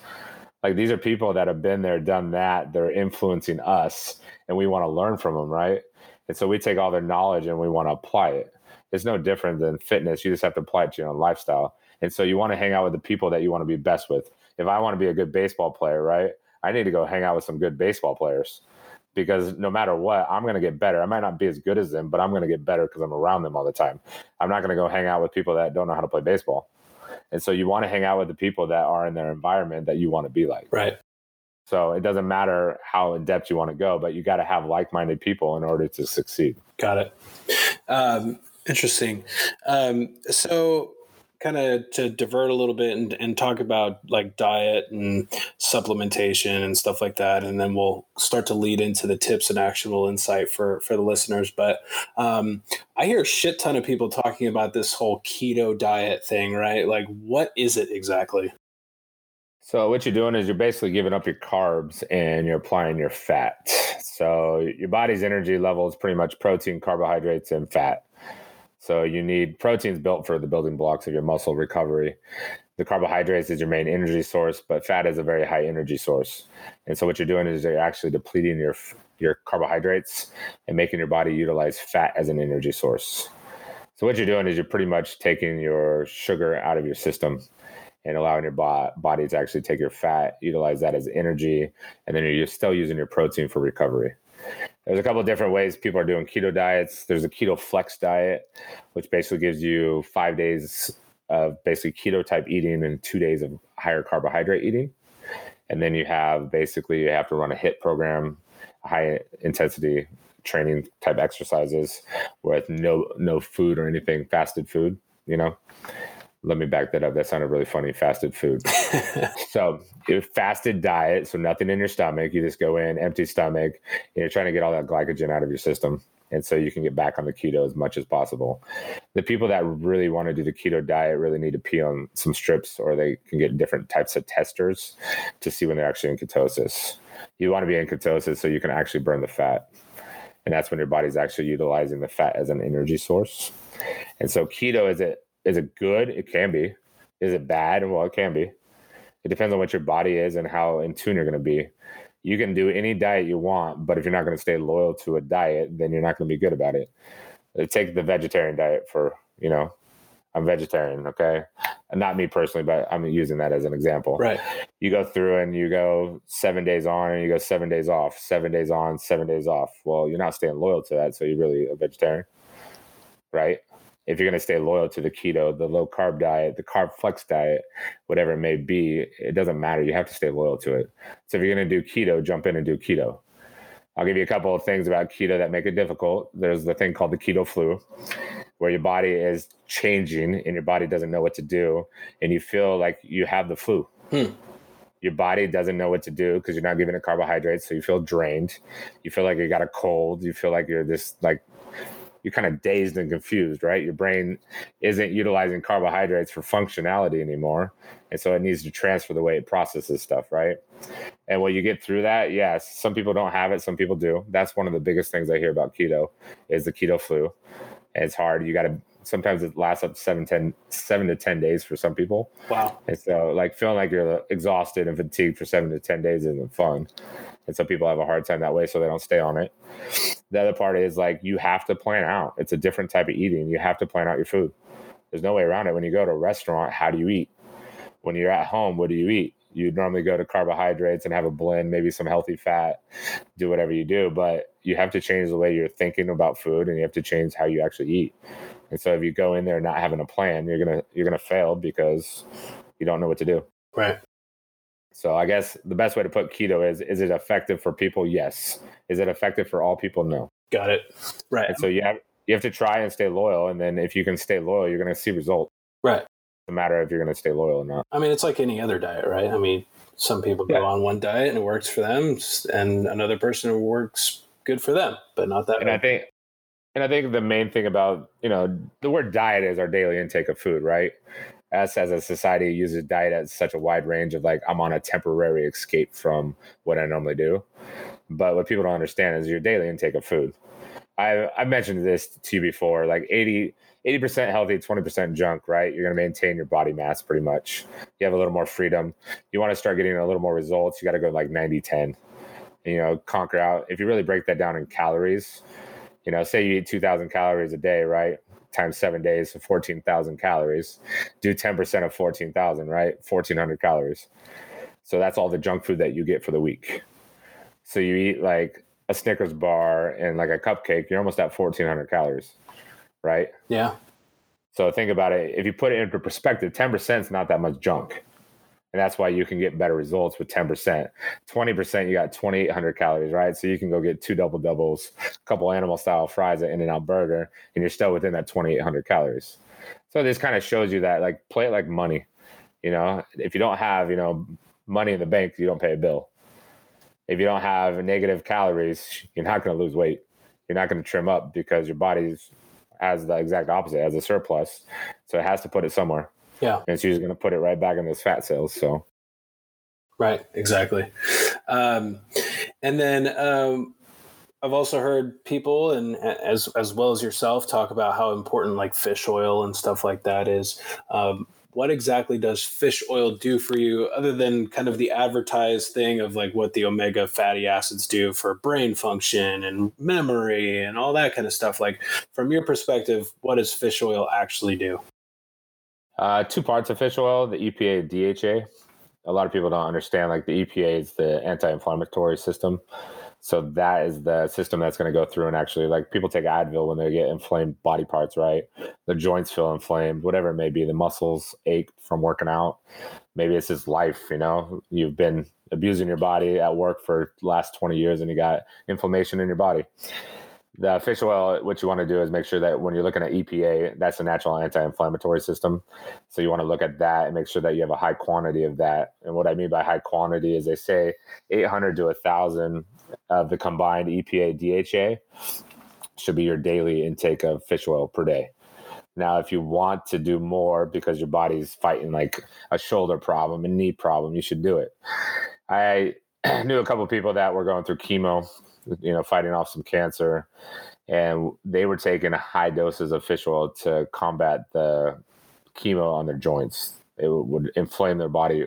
Like, these are people that have been there, done that. They're influencing us and we want to learn from them, right? And so we take all their knowledge and we want to apply it. It's no different than fitness. You just have to apply it to your own lifestyle. And so you want to hang out with the people that you want to be best with. If I want to be a good baseball player, right, I need to go hang out with some good baseball players, because no matter what, I'm going to get better. I might not be as good as them, but I'm going to get better because I'm around them all the time. I'm not going to go hang out with people that don't know how to play baseball. And so you want to hang out with the people that are in their environment that you want to be like. Right. So it doesn't matter how in depth you want to go, but you got to have like-minded people in order to succeed. Got it. Interesting. So kind of to divert a little bit and talk about like diet and supplementation and stuff like that. And then we'll start to lead into the tips and actual insight for the listeners. But I hear a shit ton of people talking about this whole keto diet thing, right? Like, what is it exactly? So what you're doing is you're basically giving up your carbs and you're applying your fat. So your body's energy level is pretty much protein, carbohydrates, and fat. So you need proteins built for the building blocks of your muscle recovery. The carbohydrates is your main energy source, but fat is a very high energy source. And so what you're doing is you're actually depleting your carbohydrates and making your body utilize fat as an energy source. So what you're doing is you're pretty much taking your sugar out of your system and allowing your body to actually take your fat, utilize that as energy, and then you're still using your protein for recovery. There's a couple of different ways people are doing keto diets. There's a keto flex diet, which basically gives you 5 days of basically keto type eating and 2 days of higher carbohydrate eating. And then you have basically you have to run a HIIT program, high intensity training type exercises with no food or anything, fasted food, you know. Let me back that up. That sounded really funny. Fasted food. So your fasted diet, so nothing in your stomach. You just go in, empty stomach, and you're trying to get all that glycogen out of your system. And so you can get back on the keto as much as possible. The people that really want to do the keto diet really need to pee on some strips, or they can get different types of testers to see when they're actually in ketosis. You want to be in ketosis so you can actually burn the fat. And that's when your body's actually utilizing the fat as an energy source. And so keto Is it good? It can be. Is it bad? Well, it can be. It depends on what your body is and how in tune you're going to be. You can do any diet you want, but if you're not going to stay loyal to a diet, then you're not going to be good about it. Take the vegetarian diet for, you know, I'm vegetarian, okay? Not me personally, but I'm using that as an example. Right. You go through and you go 7 days on and you go 7 days off, 7 days on, 7 days off. Well, you're not staying loyal to that, so you're really a vegetarian, right? If you're going to stay loyal to the keto, the low carb diet, the carb flex diet, whatever it may be, it doesn't matter. You have to stay loyal to it. So if you're going to do keto, jump in and do keto. I'll give you a couple of things about keto that make it difficult. There's the thing called the keto flu, where your body is changing and your body doesn't know what to do. And you feel like you have the flu. Your body doesn't know what to do because you're not giving it carbohydrates. So you feel drained. You feel like you got a cold. You feel like you're just like... you're kind of dazed and confused, right? Your brain isn't utilizing carbohydrates for functionality anymore. And so it needs to transfer the way it processes stuff, right? And when you get through that, yes, some people don't have it. Some people do. That's one of the biggest things I hear about keto is the keto flu. And it's hard. You got to, sometimes it lasts up to 7 to 10 days for some people. Wow. And so like feeling like you're exhausted and fatigued for 7 to 10 days isn't fun. And some people have a hard time that way, so they don't stay on it. The other part is like you have to plan out. It's a different type of eating. You have to plan out your food. There's no way around it. When you go to a restaurant, how do you eat? When you're at home, what do you eat? You'd normally go to carbohydrates and have a blend, maybe some healthy fat, do whatever you do. But you have to change the way you're thinking about food, and you have to change how you actually eat. And so if you go in there not having a plan, you're gonna fail because you don't know what to do. Right. So I guess the best way to put keto is it effective for people? Yes. Is it effective for all people? No. Got it. Right. And so you have to try and stay loyal. And then if you can stay loyal, you're going to see results. Right. No matter if you're going to stay loyal or not. I mean, it's like any other diet, right? I mean, some people go on one diet and it works for them, and another person works good for them, but not that. And I think the main thing about, the word diet is our daily intake of food, right? Us as a society uses diet as such a wide range of like, I'm on a temporary escape from what I normally do. But what people don't understand is your daily intake of food. I mentioned this to you before, like 80% healthy, 20% junk, right? You're going to maintain your body mass pretty much. You have a little more freedom. You want to start getting a little more results. You got to go like 90-10, conquer out. If you really break that down in calories, say you eat 2,000 calories a day, right? Times 7 days, so 14,000 calories. Do 10% of 14,000, right? 1,400 calories. So that's all the junk food that you get for the week. So you eat like a Snickers bar and like a cupcake, you're almost at 1,400 calories, right? Yeah. So think about it. If you put it into perspective, 10% is not that much junk. And that's why you can get better results with 10%. 20%, you got 2,800 calories, right? So you can go get 2 double-doubles, a couple animal-style fries at In-N-Out Burger, and you're still within that 2,800 calories. So this kind of shows you that, like, play it like money. If you don't have, money in the bank, you don't pay a bill. If you don't have negative calories, you're not going to lose weight. You're not going to trim up because your body has the exact opposite, has a surplus. So it has to put it somewhere. Yeah. And she's going to put it right back in those fat cells. So. Right. Exactly. And then I've also heard people and as well as yourself talk about how important like fish oil and stuff like that is. What exactly does fish oil do for you other than kind of the advertised thing of like what the omega fatty acids do for brain function and memory and all that kind of stuff? Like from your perspective, what does fish oil actually do? 2 parts of fish oil, the EPA, DHA. A lot of people don't understand, like the EPA is the anti-inflammatory system. So that is the system that's going to go through and actually, like people take Advil when they get inflamed body parts, right? The joints feel inflamed, whatever it may be. The muscles ache from working out. Maybe it's just life, You've been abusing your body at work for the last 20 years and you got inflammation in your body. The fish oil, what you want to do is make sure that when you're looking at EPA, that's a natural anti-inflammatory system. So you want to look at that and make sure that you have a high quantity of that. And what I mean by high quantity is they say 800 to 1,000 of the combined EPA, DHA should be your daily intake of fish oil per day. Now, if you want to do more because your body's fighting like a shoulder problem and knee problem, you should do it. I knew a couple of people that were going through chemo, fighting off some cancer, and they were taking high doses of fish oil to combat the chemo on their joints. It would inflame their body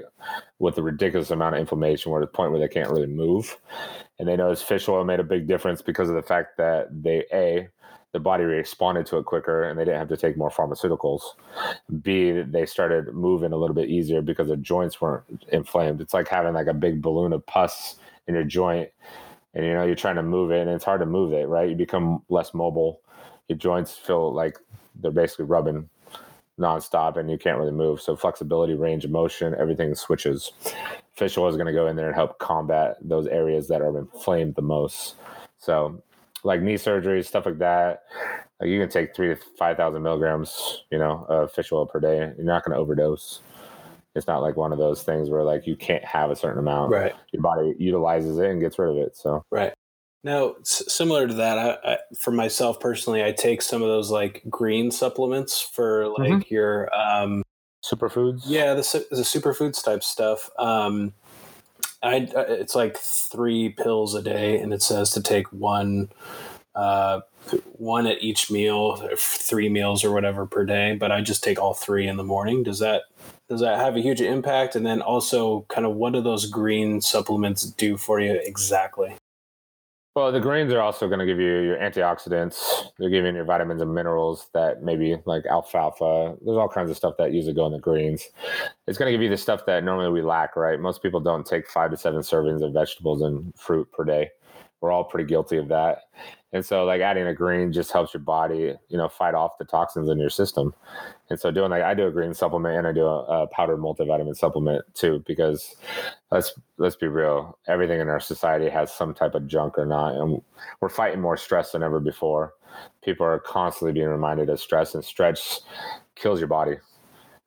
with a ridiculous amount of inflammation, where to the point where they can't really move. And they noticed fish oil made a big difference because of the fact that the body responded to it quicker and they didn't have to take more pharmaceuticals. B, they started moving a little bit easier because their joints weren't inflamed. It's like having like a big balloon of pus in your joint. And, you're trying to move it, and it's hard to move it, right? You become less mobile. Your joints feel like they're basically rubbing nonstop, and you can't really move. So flexibility, range of motion, everything switches. Fish oil is going to go in there and help combat those areas that are inflamed the most. So like knee surgery, stuff like that, like you can take 3,000 to 5,000 milligrams, of fish oil per day. You're not going to overdose. It's not like one of those things where like you can't have a certain amount. Right. Your body utilizes it and gets rid of it. So right. Now, similar to that, I, for myself personally, I take some of those like green supplements for like your superfoods. Yeah, the superfoods type stuff. It's like 3 pills a day, and it says to take one at each meal, 3 meals or whatever per day. But I just take all 3 in the morning. Does that have a huge impact? And then also kind of what do those green supplements do for you exactly? Well, the greens are also going to give you your antioxidants. They're giving your vitamins and minerals that maybe like alfalfa. There's all kinds of stuff that usually go in the greens. It's going to give you the stuff that normally we lack, right? Most people don't take 5 to 7 servings of vegetables and fruit per day. We're all pretty guilty of that. And so like adding a green just helps your body, you know, fight off the toxins in your system. And so doing like, I do a green supplement and I do a powdered multivitamin supplement too, because let's be real. Everything in our society has some type of junk or not. And we're fighting more stress than ever before. People are constantly being reminded of stress, and stress kills your body.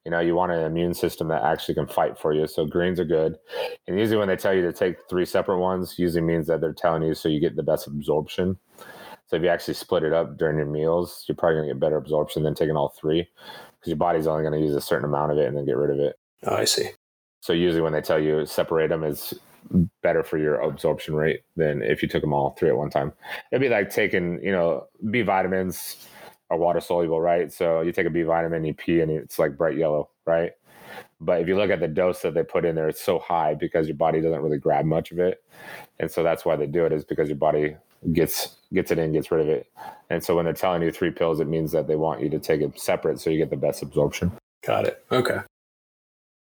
You know, you want an immune system that actually can fight for you. So greens are good. And usually when they tell you to take 3 separate ones, usually means that they're telling you so you get the best absorption. So if you actually split it up during your meals, you're probably going to get better absorption than taking all 3, because your body's only going to use a certain amount of it and then get rid of it. Oh, I see. So usually when they tell you separate them, it's better for your absorption rate than if you took them all 3 at one time. It'd be like taking, you know, B vitamins are water soluble, right? So you take a B vitamin, you pee, and it's like bright yellow, right? But if you look at the dose that they put in there, it's so high because your body doesn't really grab much of it. And so that's why they do it, is because your body gets it in, gets rid of it. And so when they're telling you 3 pills, it means that they want you to take it separate so you get the best absorption. Got it. Okay.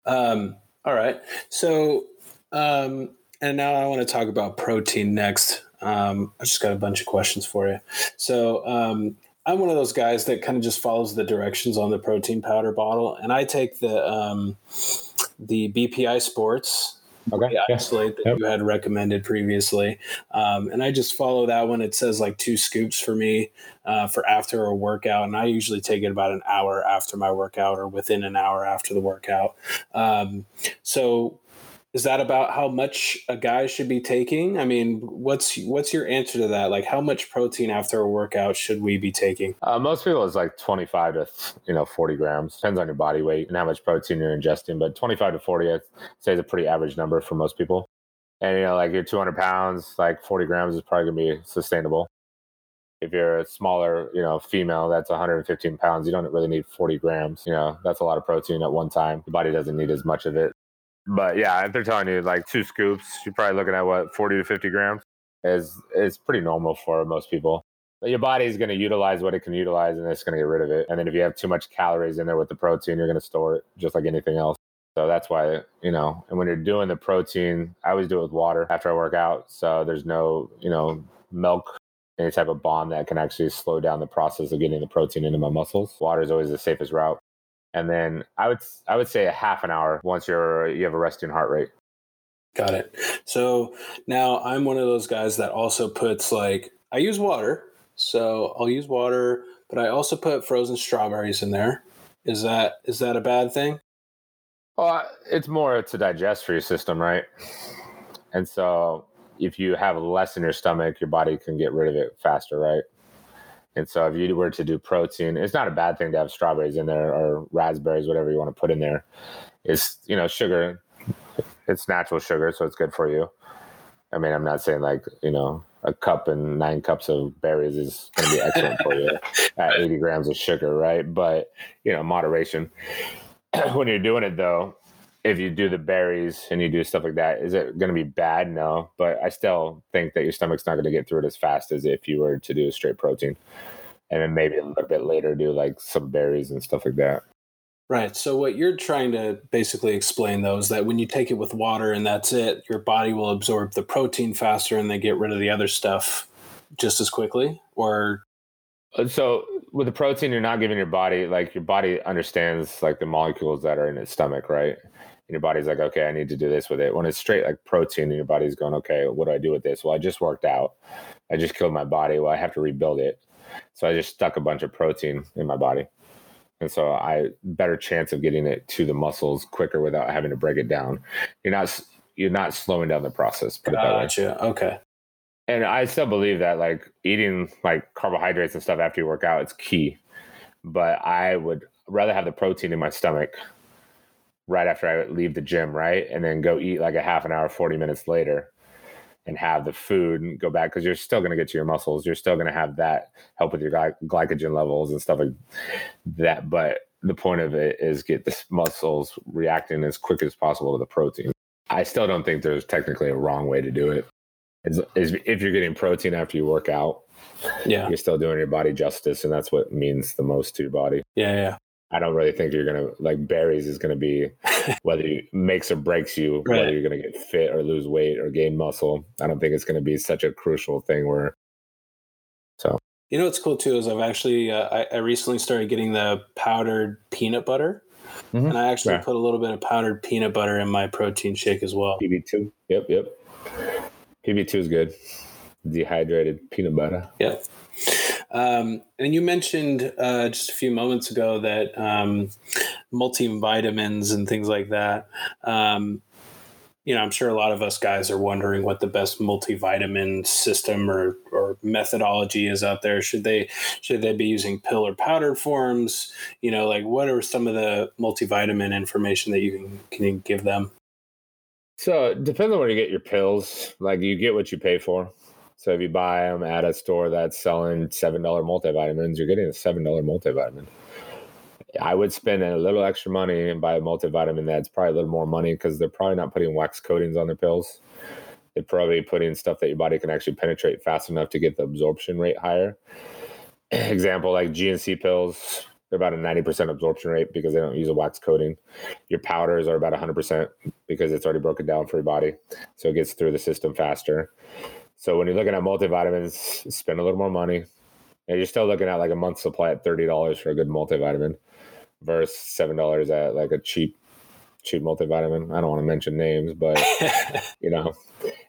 All right. So, and now I want to talk about protein next. I just got a bunch of questions for you. So, I'm one of those guys that kind of just follows the directions on the protein powder bottle, and I take the BPI Sports, okay, the isolate that you had recommended previously, and I just follow that one. It says like 2 scoops for me for after a workout, and I usually take it about an hour after my workout or within an hour after the workout. So is that about how much a guy should be taking? I mean, what's your answer to that? Like, how much protein after a workout should we be taking? Most people is like 25 to 40 grams. Depends on your body weight and how much protein you're ingesting. But 25 to 40, I'd say, is a pretty average number for most people. And, you know, like you're 200 pounds, like 40 grams is probably going to be sustainable. If you're a smaller, you know, female, that's 115 pounds. You don't really need 40 grams. You know, that's a lot of protein at one time. Your body doesn't need as much of it. But yeah, if they're telling you like 2 scoops, you're probably looking at what, 40 to 50 grams is pretty normal for most people. But your body is going to utilize what it can utilize, and it's going to get rid of it. And then if you have too much calories in there with the protein, you're going to store it just like anything else. So that's why, you know, and when you're doing the protein, I always do it with water after I work out. So there's no, you know, milk, any type of bond that can actually slow down the process of getting the protein into my muscles. Water is always the safest route. And then I would say a half an hour once you have a resting heart rate. Got it. So now I'm one of those guys that also puts like, I use water, so I'll use water, but I also put frozen strawberries in there. Is that a bad thing? Well, it's more to digest for your system, right? And so if you have less in your stomach, your body can get rid of it faster, right? And so if you were to do protein, it's not a bad thing to have strawberries in there or raspberries, whatever you want to put in there. It's, you know, sugar. It's natural sugar, so it's good for you. I mean, I'm not saying like, you know, a cup and 9 cups of berries is going to be excellent for you at 80 grams of sugar, right? But, you know, moderation. When you're doing it, though, if you do the berries and you do stuff like that, is it going to be bad? No, but I still think that your stomach's not going to get through it as fast as if you were to do a straight protein, and then maybe a little bit later do like some berries and stuff like that. Right. So what you're trying to basically explain, though, is that when you take it with water and that's it, your body will absorb the protein faster and they get rid of the other stuff just as quickly, or... So with the protein, you're not giving your body, like your body understands like the molecules that are in its stomach, right? And your body's like, okay, I need to do this with it. When it's straight like protein and your body's going, okay, what do I do with this? Well, I just worked out. I just killed my body. Well, I have to rebuild it. So I just stuck a bunch of protein in my body. And so I better chance of getting it to the muscles quicker without having to break it down. You're not slowing down the process. Gotcha. Okay. And I still believe that like eating like carbohydrates and stuff after you work out, it's key. But I would rather have the protein in my stomach right after I leave the gym, right? And then go eat like a half an hour, 40 minutes later and have the food and go back, because you're still going to get to your muscles. You're still going to have that help with your glycogen levels and stuff like that. But the point of it is get the muscles reacting as quick as possible to the protein. I still don't think there's technically a wrong way to do it. is if you're getting protein after you work out, yeah, you're still doing your body justice, and that's what means the most to your body. Yeah, yeah. I don't really think you're going to, like, berries is going to be whether you makes or breaks you, right, whether you're going to get fit or lose weight or gain muscle. I don't think it's going to be such a crucial thing where, so. You know, what's cool too, is I've actually, I recently started getting the powdered peanut butter, mm-hmm, and I actually put a little bit of powdered peanut butter in my protein shake as well. PB2. Yep. Yep. PB2 is good. Dehydrated peanut butter. Yep. And you mentioned just a few moments ago that multivitamins and things like that. You know, I'm sure a lot of us guys are wondering what the best multivitamin system or methodology is out there. Should they be using pill or powder forms? You know, like, what are some of the multivitamin information that you can give them? So it depends on where you get your pills. Like, you get what you pay for. So if you buy them at a store that's selling $7 multivitamins, you're getting a $7 multivitamin. I would spend a little extra money and buy a multivitamin that's probably a little more money, because they're probably not putting wax coatings on their pills. They're probably putting stuff that your body can actually penetrate fast enough to get the absorption rate higher. Example, like GNC pills, they're about a 90% absorption rate because they don't use a wax coating. Your powders are about 100% because it's already broken down for your body, so it gets through the system faster. So when you're looking at multivitamins, spend a little more money. And you're still looking at like a month's supply at $30 for a good multivitamin versus $7 at like a cheap multivitamin. I don't want to mention names, but you know,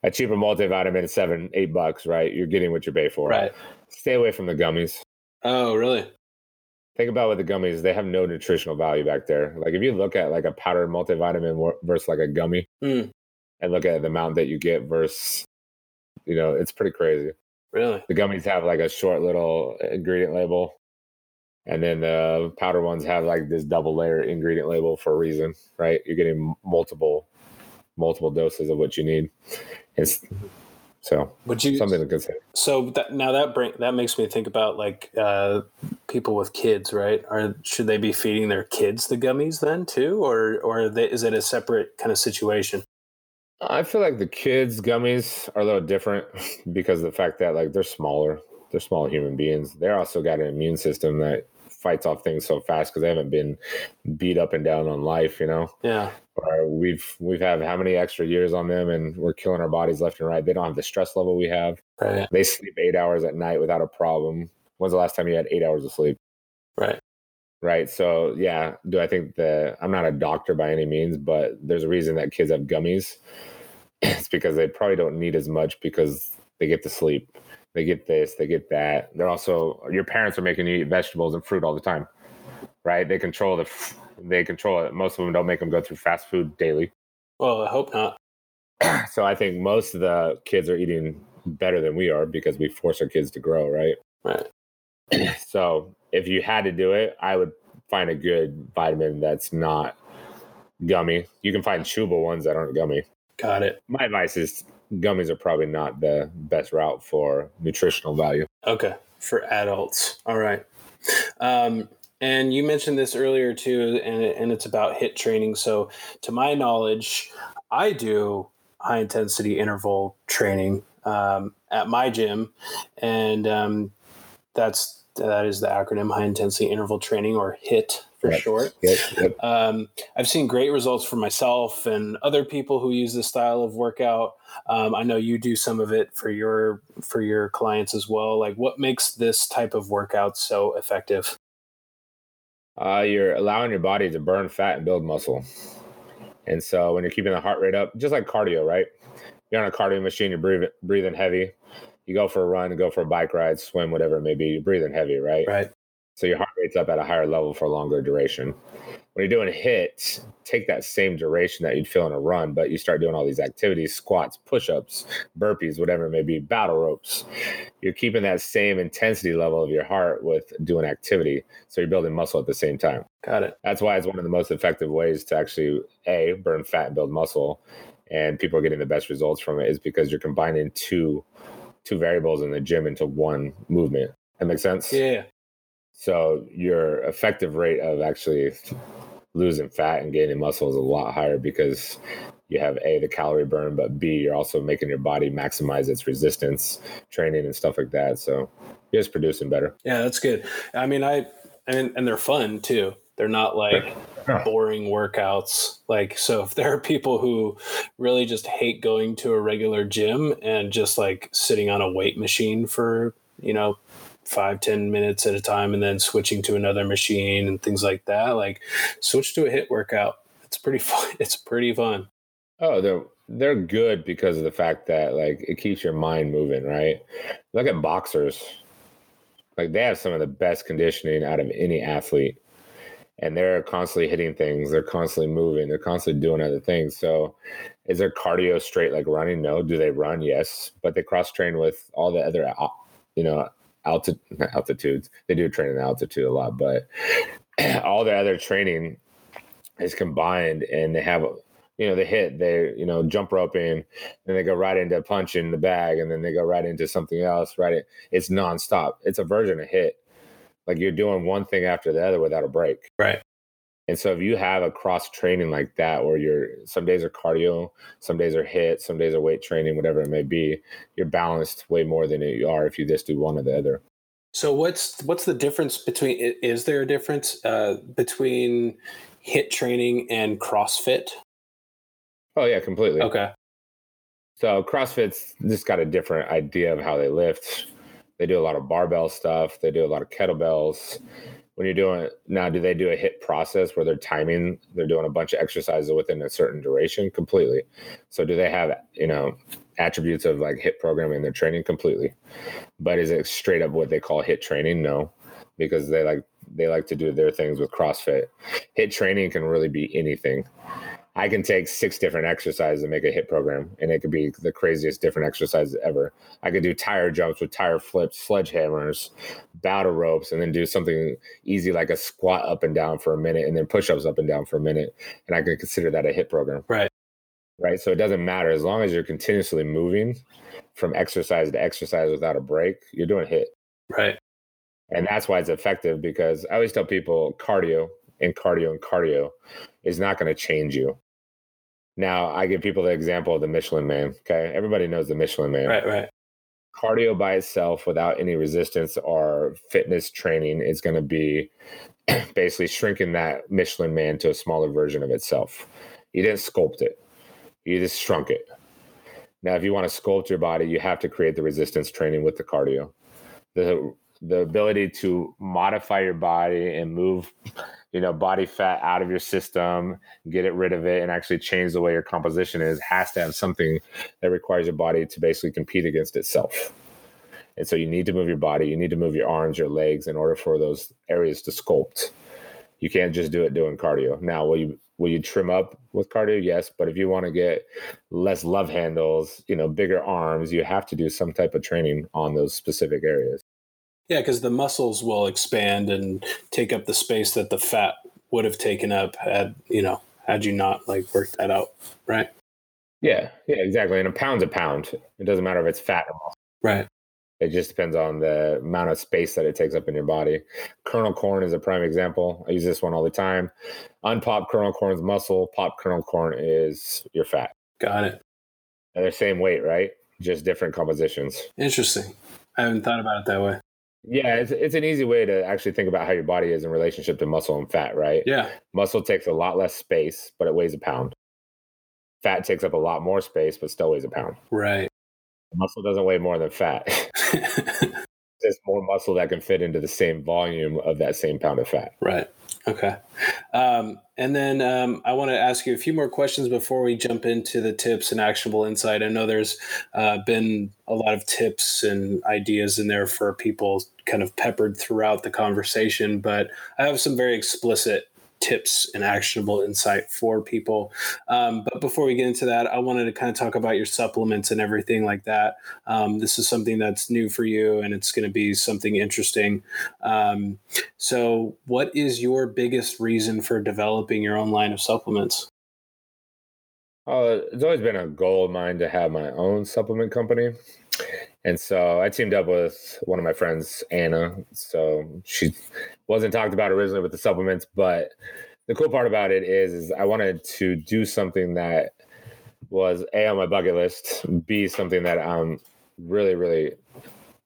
a cheaper multivitamin is $7-8, right? You're getting what you pay for. Right. Stay away from the gummies. Oh, really? Think about what the gummies, they have no nutritional value back there. Like if you look at like a powdered multivitamin versus like a gummy and look at the amount that you get versus, you know, it's pretty crazy. Really? The gummies have like a short little ingredient label, and then the powder ones have like this double layer ingredient label for a reason, right? You're getting multiple doses of what you need. It's so something to consider. So that makes me think about like people with kids, right? Should they be feeding their kids the gummies then too? Or is it a separate kind of situation? I feel like the kids' gummies are a little different because of the fact that like they're smaller. They're small human beings. They're also got an immune system that fights off things so fast because they haven't been beat up and down on life, you know? Yeah. Or we've had how many extra years on them, and we're killing our bodies left and right. They don't have the stress level we have. Right. They sleep 8 hours at night without a problem. When's the last time you had 8 hours of sleep? Right. Right. So yeah, do I think that I'm not a doctor by any means, but there's a reason that kids have gummies. It's because they probably don't need as much because they get to sleep. They get this, they get that. They're also, your parents are making you eat vegetables and fruit all the time, right? They control it. Most of them don't make them go through fast food daily. Well, I hope not. So I think most of the kids are eating better than we are because we force our kids to grow, right? Right. So if you had to do it, I would find a good vitamin that's not gummy. You can find chewable ones that aren't gummy. Got it. My advice is gummies are probably not the best route for nutritional value. Okay. For adults. All right. And you mentioned this earlier too, and it's about HIIT training. So to my knowledge, I do high intensity interval training at my gym. And that is the acronym high intensity interval training, or HIIT. For short. Yep. I've seen great results for myself and other people who use this style of workout. I know you do some of it for your clients as well. Like, what makes this type of workout so effective? You're allowing your body to burn fat and build muscle. And so when you're keeping the heart rate up, just like cardio, right? You're on a cardio machine, you're breathing heavy. You go for a run, go for a bike ride, swim, whatever it may be, you're breathing heavy, right? Right. So your heart rate's up at a higher level for a longer duration. When you're doing HIIT, take that same duration that you'd feel in a run, but you start doing all these activities, squats, push-ups, burpees, whatever it may be, battle ropes. You're keeping that same intensity level of your heart with doing activity. So you're building muscle at the same time. Got it. That's why it's one of the most effective ways to actually, A, burn fat and build muscle. And people are getting the best results from it is because you're combining two variables in the gym into one movement. That makes sense? Yeah. So your effective rate of actually losing fat and gaining muscle is a lot higher because you have A, the calorie burn, but B, you're also making your body maximize its resistance training and stuff like that. So you're just producing better. Yeah, that's good. I mean, and they're fun too. They're not like boring workouts. Like, so if there are people who really just hate going to a regular gym and just like sitting on a weight machine for, 5-10 minutes at a time and then switching to another machine and things like that, like switch to a HIIT workout. It's pretty fun. Oh, they're good because of the fact that like it keeps your mind moving, right? Look at boxers. Like they have some of the best conditioning out of any athlete. And they're constantly hitting things. They're constantly moving. They're constantly doing other things. So is their cardio straight like running? No. Do they run? Yes. But they cross-train with all the other, altitudes. They do train in altitude a lot, but all the other training is combined and they have they jump roping, then they go right into punching the bag, and then they go right into something else, right? It's nonstop. It's a version of HIIT. Like you're doing one thing after the other without a break. Right. And so if you have a cross training like that, where some days are cardio, some days are HIIT, some days are weight training, whatever it may be, you're balanced way more than you are if you just do one or the other. So what's the difference between, is there a difference between HIIT training and CrossFit? Oh yeah, completely. Okay. So CrossFit's just got a different idea of how they lift. They do a lot of barbell stuff. They do a lot of kettlebells. When you're doing it now, do they do a HIIT process where they're timing? They're doing a bunch of exercises within a certain duration completely. So do they have, attributes of like HIIT programming in their training? Completely. But is it straight up what they call HIIT training? No, because they like to do their things with CrossFit. HIIT training can really be anything. I can take 6 different exercises and make a HIIT program, and it could be the craziest different exercises ever. I could do tire jumps with tire flips, sledgehammers, battle ropes, and then do something easy like a squat up and down for a minute and then push-ups up and down for a minute, and I could consider that a HIIT program. Right? So it doesn't matter. As long as you're continuously moving from exercise to exercise without a break, you're doing HIIT. Right. And that's why it's effective, because I always tell people cardio is not going to change you. Now, I give people the example of the Michelin Man, okay? Everybody knows the Michelin Man. Right. Cardio by itself without any resistance or fitness training is going to be basically shrinking that Michelin Man to a smaller version of itself. You didn't sculpt it. You just shrunk it. Now, if you want to sculpt your body, you have to create the resistance training with the cardio. The ability to modify your body and move, body fat out of your system, get it rid of it, and actually change the way your composition is, has to have something that requires your body to basically compete against itself. And so you need to move your body. You need to move your arms, your legs in order for those areas to sculpt. You can't just do it doing cardio. Now, will you trim up with cardio? Yes. But if you want to get less love handles, bigger arms, you have to do some type of training on those specific areas. Yeah, because the muscles will expand and take up the space that the fat would have taken up had you not like worked that out, right? Yeah, exactly. And a pound's a pound. It doesn't matter if it's fat or muscle. Right. It just depends on the amount of space that it takes up in your body. Kernel corn is a prime example. I use this one all the time. Unpopped kernel corn is muscle. Popped kernel corn is your fat. Got it. And they're same weight, right? Just different compositions. Interesting. I haven't thought about it that way. Yeah, it's an easy way to actually think about how your body is in relationship to muscle and fat, right? Yeah. Muscle takes a lot less space, but it weighs a pound. Fat takes up a lot more space, but still weighs a pound. Right. Muscle doesn't weigh more than fat. There's more muscle that can fit into the same volume of that same pound of fat. Right. Okay. And then I want to ask you a few more questions before we jump into the tips and actionable insight. I know there's been a lot of tips and ideas in there for people kind of peppered throughout the conversation, but I have some very explicit tips and actionable insight for people. But before we get into that, I wanted to kind of talk about your supplements and everything like that. This is something that's new for you and it's going to be something interesting. So what is your biggest reason for developing your own line of supplements? It's always been a goal of mine to have my own supplement company. And so I teamed up with one of my friends, Anna. So she wasn't talked about originally with the supplements, but the cool part about it is I wanted to do something that was A, on my bucket list, B, something that I'm really, really,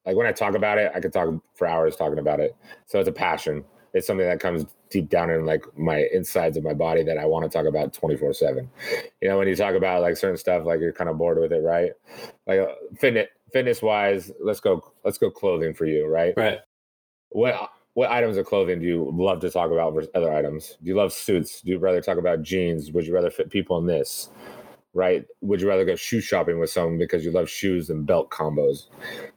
like when I talk about it, I could talk for hours talking about it. So it's a passion. It's something that comes deep down in like my insides of my body that I want to talk about 24/7. You know, when you talk about like certain stuff, like you're kind of bored with it, right? Like fitness wise, let's go clothing for you, right? Right. What items of clothing do you love to talk about versus other items? Do you love suits? Do you rather talk about jeans? Would you rather fit people in this? Right? Would you rather go shoe shopping with someone because you love shoes and belt combos?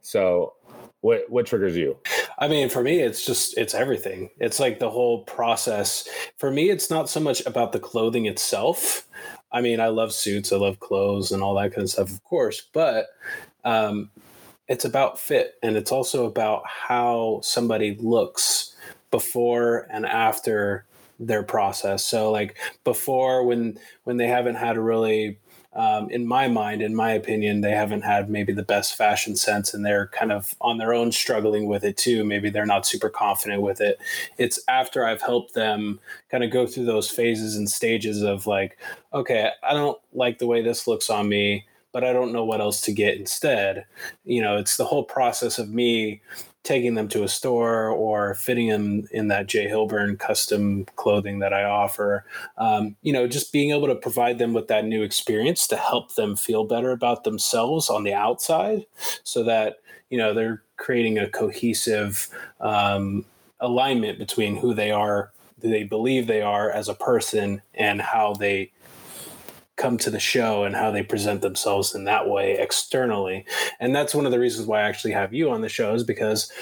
So what triggers you? I mean, for me, it's everything. It's like the whole process. For me, it's not so much about the clothing itself. I mean, I love suits, I love clothes and all that kind of stuff, of course, but it's about fit, and it's also about how somebody looks before and after their process. So like before, when they haven't had a really, in my mind, in my opinion, they haven't had maybe the best fashion sense, and they're kind of on their own struggling with it too. Maybe they're not super confident with it. It's after I've helped them kind of go through those phases and stages of like, okay, I don't like the way this looks on me, but I don't know what else to get instead. You know, it's the whole process of me taking them to a store or fitting them in that J. Hilburn custom clothing that I offer. You know, just being able to provide them with that new experience to help them feel better about themselves on the outside, so that, you know, they're creating a cohesive alignment between who they are, who they believe they are as a person, and how they come to the show and how they present themselves in that way externally. And that's one of the reasons why I actually have you on the show, is because,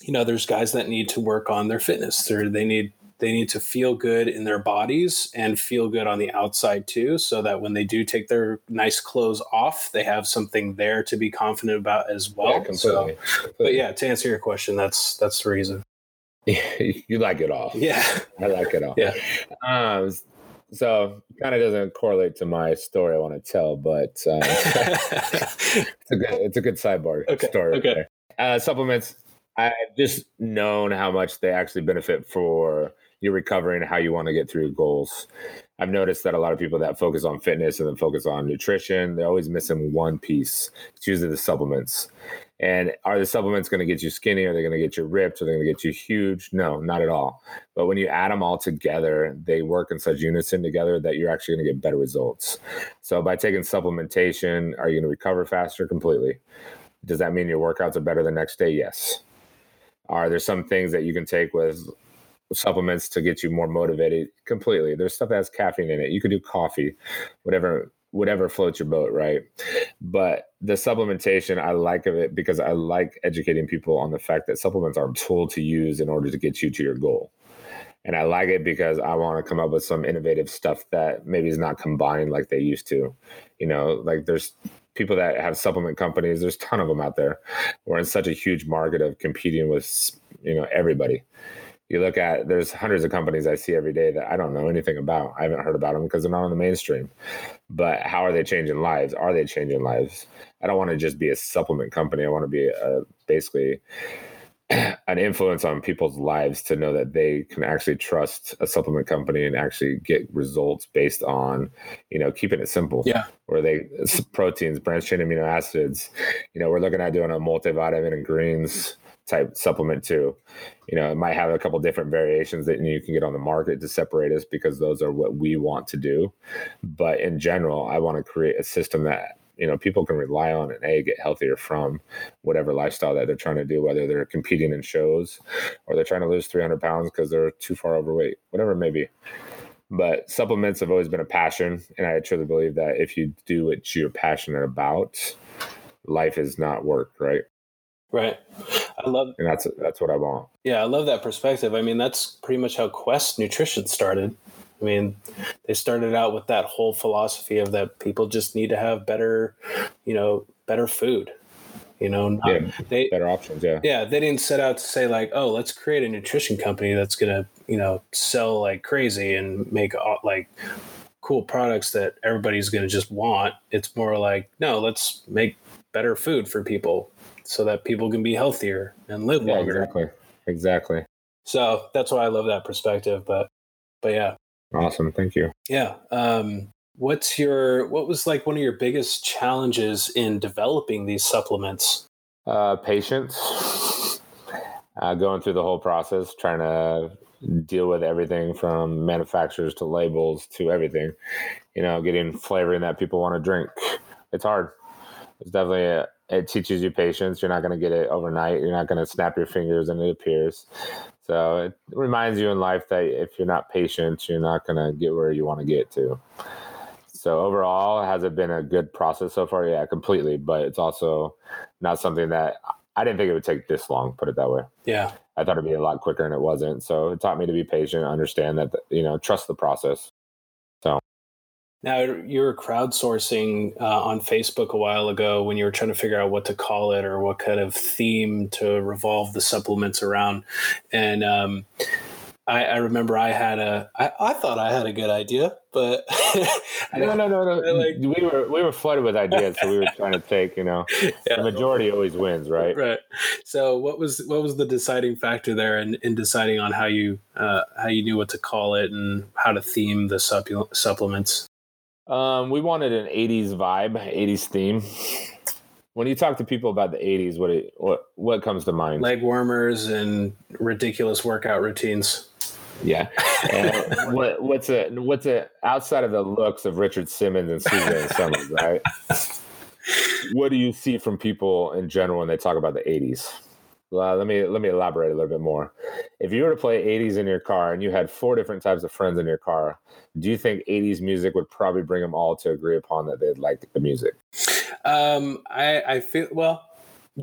you know, there's guys that need to work on their fitness. They need to feel good in their bodies and feel good on the outside too, so that when they do take their nice clothes off, they have something there to be confident about as well. Yeah, completely. So, but yeah, to answer your question, that's the reason. You like it all. Yeah. I like it all. Yeah. So kind of doesn't correlate to my story I want to tell, but it's a good sidebar story. Okay. Right there. Supplements. I've just known how much they actually benefit for your recovery and how you want to get through goals. I've noticed that a lot of people that focus on fitness and then focus on nutrition, they're always missing one piece. It's usually the supplements. And are the supplements going to get you skinny? Are they going to get you ripped? Are they going to get you huge? No, not at all. But when you add them all together, they work in such unison together that you're actually going to get better results. So by taking supplementation, are you going to recover faster? Completely. Does that mean your workouts are better the next day? Yes. Are there some things that you can take with supplements to get you more motivated? Completely. There's stuff that has caffeine in it. You could do coffee, whatever floats your boat, right? But the supplementation, I like of it because I like educating people on the fact that supplements are a tool to use in order to get you to your goal. And I like it because I want to come up with some innovative stuff that maybe is not combined like they used to. You know, like there's people that have supplement companies, there's a ton of them out there. We're in such a huge market of competing with, you know, everybody. You look at, there's hundreds of companies I see every day that I don't know anything about. I haven't heard about them because they're not on the mainstream. But how are they changing lives? Are they changing lives? I don't want to just be a supplement company. I want to be basically an influence on people's lives to know that they can actually trust a supplement company and actually get results based on, you know, keeping it simple. Yeah. Where they, proteins, branched chain amino acids, you know, we're looking at doing a multivitamin and greens type supplement too. You know, it might have a couple different variations that you can get on the market to separate us, because those are what we want to do. But in general, I want to create a system that, you know, people can rely on and A, get healthier from whatever lifestyle that they're trying to do, whether they're competing in shows or they're trying to lose 300 pounds because they're too far overweight, whatever it may be. But supplements have always been a passion. And I truly believe that if you do what you're passionate about, life is not work, right? Right. I love, and that's what I want. Yeah, I love that perspective. I mean, that's pretty much how Quest Nutrition started. I mean, they started out with that whole philosophy of that people just need to have better, you know, better food. You know, better options. Yeah. Yeah. They didn't set out to say like, oh, let's create a nutrition company that's going to, you know, sell like crazy and make like cool products that everybody's going to just want. It's more like, no, let's make better food for people, so that people can be healthier and live longer. Exactly. So that's why I love that perspective. But yeah. Awesome. Thank you. Yeah. What was like one of your biggest challenges in developing these supplements? Patience. Going through the whole process, trying to deal with everything from manufacturers to labels to everything, you know, getting flavoring that people want to drink. It's hard. It's definitely it teaches you patience. You're not going to get it overnight. You're not going to snap your fingers and it appears. So it reminds you in life that if you're not patient, you're not going to get where you want to get to. So overall, has it been a good process so far? Yeah, completely. But it's also not something that I didn't think it would take this long, put it that way. Yeah. I thought it'd be a lot quicker and it wasn't. So it taught me to be patient, understand that, you know, trust the process. So. Now, you were crowdsourcing on Facebook a while ago when you were trying to figure out what to call it or what kind of theme to revolve the supplements around. And I remember I thought I had a good idea, but no. Like, we were flooded with ideas, so we were trying to take, you know, yeah, the majority always wins, right? Right. So what was the deciding factor there in deciding on how you knew what to call it and how to theme the supplements? We wanted an 80s vibe, 80s theme. When you talk to people about the 80s, what comes to mind? Leg warmers and ridiculous workout routines. Yeah. And what's outside of the looks of Richard Simmons and Susan Simmons, right? What do you see from people in general when they talk about the 80s? Well, let me elaborate a little bit more. If you were to play 80s in your car and you had 4 different types of friends in your car, do you think 80s music would probably bring them all to agree upon that they'd like the music? I feel, well,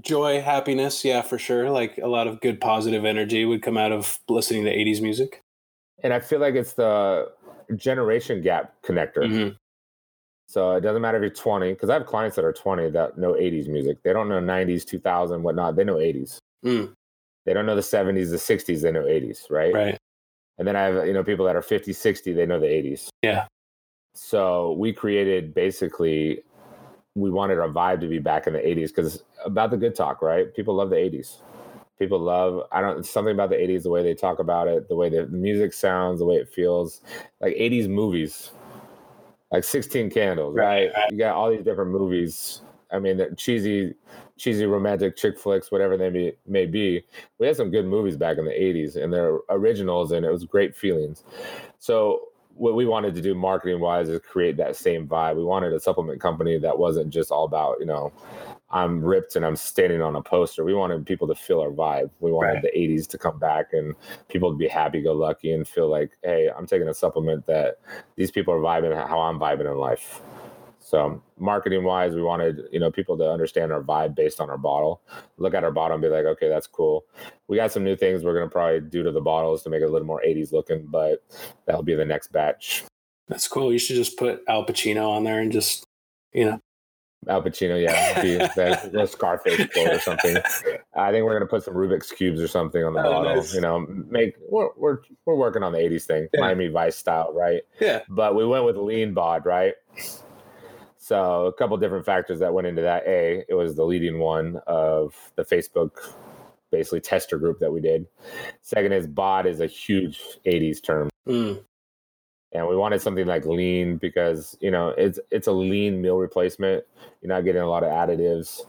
joy, happiness, yeah, for sure. Like a lot of good positive energy would come out of listening to 80s music. And I feel like it's the generation gap connector. Mm-hmm. So it doesn't matter if you're 20, because I have clients that are 20 that know 80s music. They don't know 90s, 2000, whatnot. They know 80s. Mm. They don't know the 70s, the 60s. They know 80s, right? Right. And then I have, you know, people that are 50, 60, they know the 80s. Yeah. So we created basically... we wanted our vibe to be back in the 80s because about the good talk, right? People love the 80s. People love, something about the 80s, the way they talk about it, the way the music sounds, the way it feels, like 80s movies, like 16 Candles. Right. You got all these different movies. I mean, they're cheesy romantic chick flicks, whatever they may be. We had some good movies back in the 80s and they're originals and it was great feelings. So what we wanted to do marketing wise is create that same vibe. We wanted a supplement company that wasn't just all about, you know, I'm ripped and I'm standing on a poster. We wanted people to feel our vibe. We wanted right. the 80s to come back and people to be happy, go lucky and feel like, hey, I'm taking a supplement that these people are vibing how I'm vibing in life. So marketing wise, we wanted, you know, people to understand our vibe based on our bottle, look at our bottle and be like, okay, that's cool. We got some new things we're going to probably do to the bottles to make it a little more 80s looking, but that'll be the next batch. That's cool. You should just put Al Pacino on there and just, you know. Al Pacino, yeah. The Scarface quote or something. I think we're going to put some Rubik's cubes or something on the bottle. Nice. You know, we're working on the 80s thing, yeah. Miami Vice style, right? Yeah. But we went with Lean Bod, right? So a couple different factors that went into that. A, it was the leading one of the Facebook, basically tester group that we did. Second is bod is a huge 80s term. Mm. And we wanted something like lean because, you know, it's a lean meal replacement. You're not getting a lot of additives.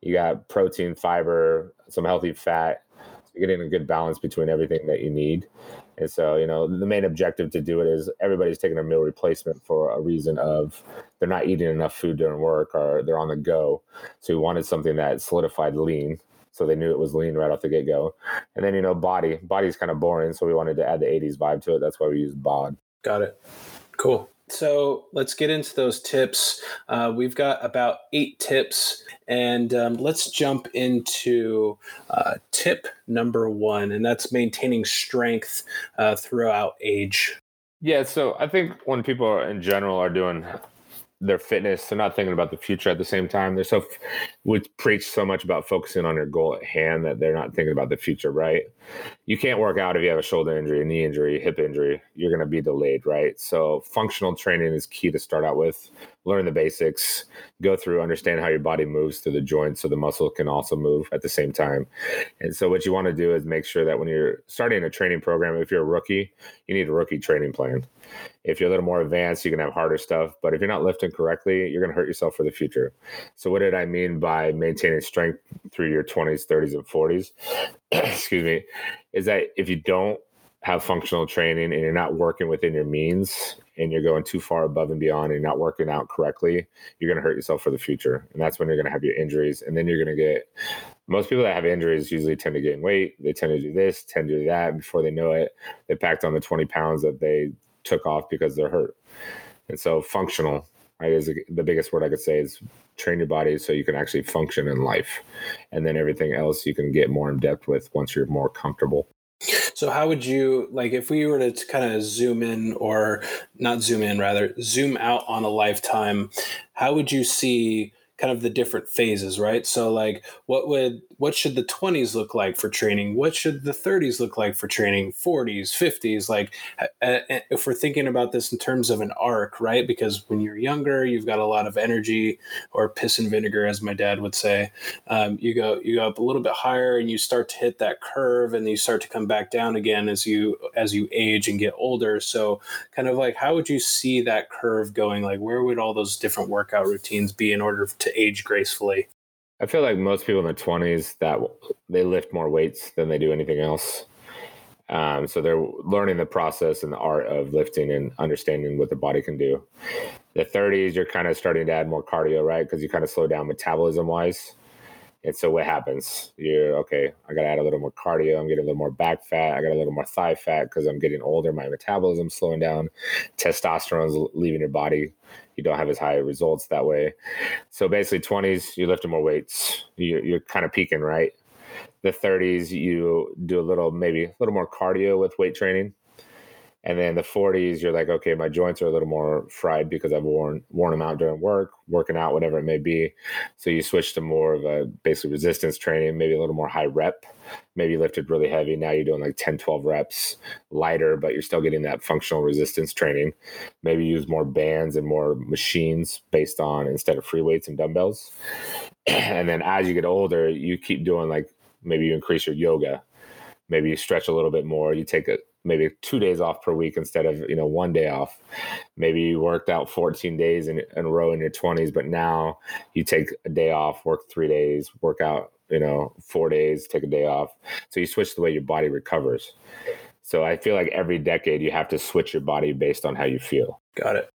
You got protein, fiber, some healthy fat. So you're getting a good balance between everything that you need. And so, you know, the main objective to do it is everybody's taking a meal replacement for a reason of they're not eating enough food during work or they're on the go. So we wanted something that solidified lean. So they knew it was lean right off the get-go. And then, you know, body's kind of boring. So we wanted to add the 80s vibe to it. That's why we used BOD. Got it. Cool. So let's get into those tips. We've got about 8 tips, and let's jump into tip number 1, and that's maintaining strength throughout age. Yeah, so I think when people in general are doing their fitness, they're not thinking about the future at the same time. They're we preach so much about focusing on your goal at hand that they're not thinking about the future, right? You can't work out if you have a shoulder injury, a knee injury, hip injury. You're going to be delayed, right? So functional training is key to start out with. Learn the basics, go through, understand how your body moves through the joints so the muscle can also move at the same time. And so what you want to do is make sure that when you're starting a training program, if you're a rookie, you need a rookie training plan. If you're a little more advanced, you can have harder stuff. But if you're not lifting correctly, you're going to hurt yourself for the future. So what did I mean by maintaining strength through your 20s, 30s, and 40s? Excuse me. Is that if you don't have functional training and you're not working within your means and you're going too far above and beyond and you're not working out correctly, you're going to hurt yourself for the future. And that's when you're going to have your injuries. And then you're going to get most people that have injuries usually tend to gain weight. They tend to do this, tend to do that. Before they know it, they packed on the 20 pounds that they took off because they're hurt. And so functional, right, is the biggest word I could say is train your body so you can actually function in life. And then everything else you can get more in depth with once you're more comfortable. So how would you, like, if we were to kind of zoom in, or not zoom in, rather zoom out on a lifetime, how would you see kind of the different phases, right? So like, what should the 20s look like for training? What should the 30s look like for training? 40s, 50s, like if we're thinking about this in terms of an arc, right? Because when you're younger, you've got a lot of energy, or piss and vinegar, as my dad would say. You go up a little bit higher and you start to hit that curve, and then you start to come back down again as you age and get older. So kind of like, how would you see that curve going? Like, where would all those different workout routines be in order to age gracefully? I feel like most people in their 20s that they lift more weights than they do anything else. So they're learning the process and the art of lifting and understanding what the body can do. The 30s, you're kind of starting to add more cardio, right? Because you kind of slow down metabolism wise. And so what happens? You're okay, I got to add a little more cardio. I'm getting a little more back fat. I got a little more thigh fat because I'm getting older. My metabolism's slowing down. Testosterone's leaving your body. You don't have as high results that way. So basically 20s, you lift more weights. You're kind of peaking, right? The 30s, you do maybe a little more cardio with weight training. And then the 40s, you're like, okay, my joints are a little more fried because I've worn them out during work, working out, whatever it may be. So you switch to more of a basically resistance training, maybe a little more high rep. Maybe you lifted really heavy. Now you're doing like 10, 12 reps lighter, but you're still getting that functional resistance training. Maybe use more bands and more machines based on instead of free weights and dumbbells. And then as you get older, you keep doing like maybe you increase your yoga. Maybe you stretch a little bit more. You take maybe 2 days off per week instead of, 1 day off. Maybe you worked out 14 days in a row in your 20s, but now you take a day off, work 3 days, work out, 4 days, take a day off. So you switch the way your body recovers. So I feel like every decade you have to switch your body based on how you feel. Got it.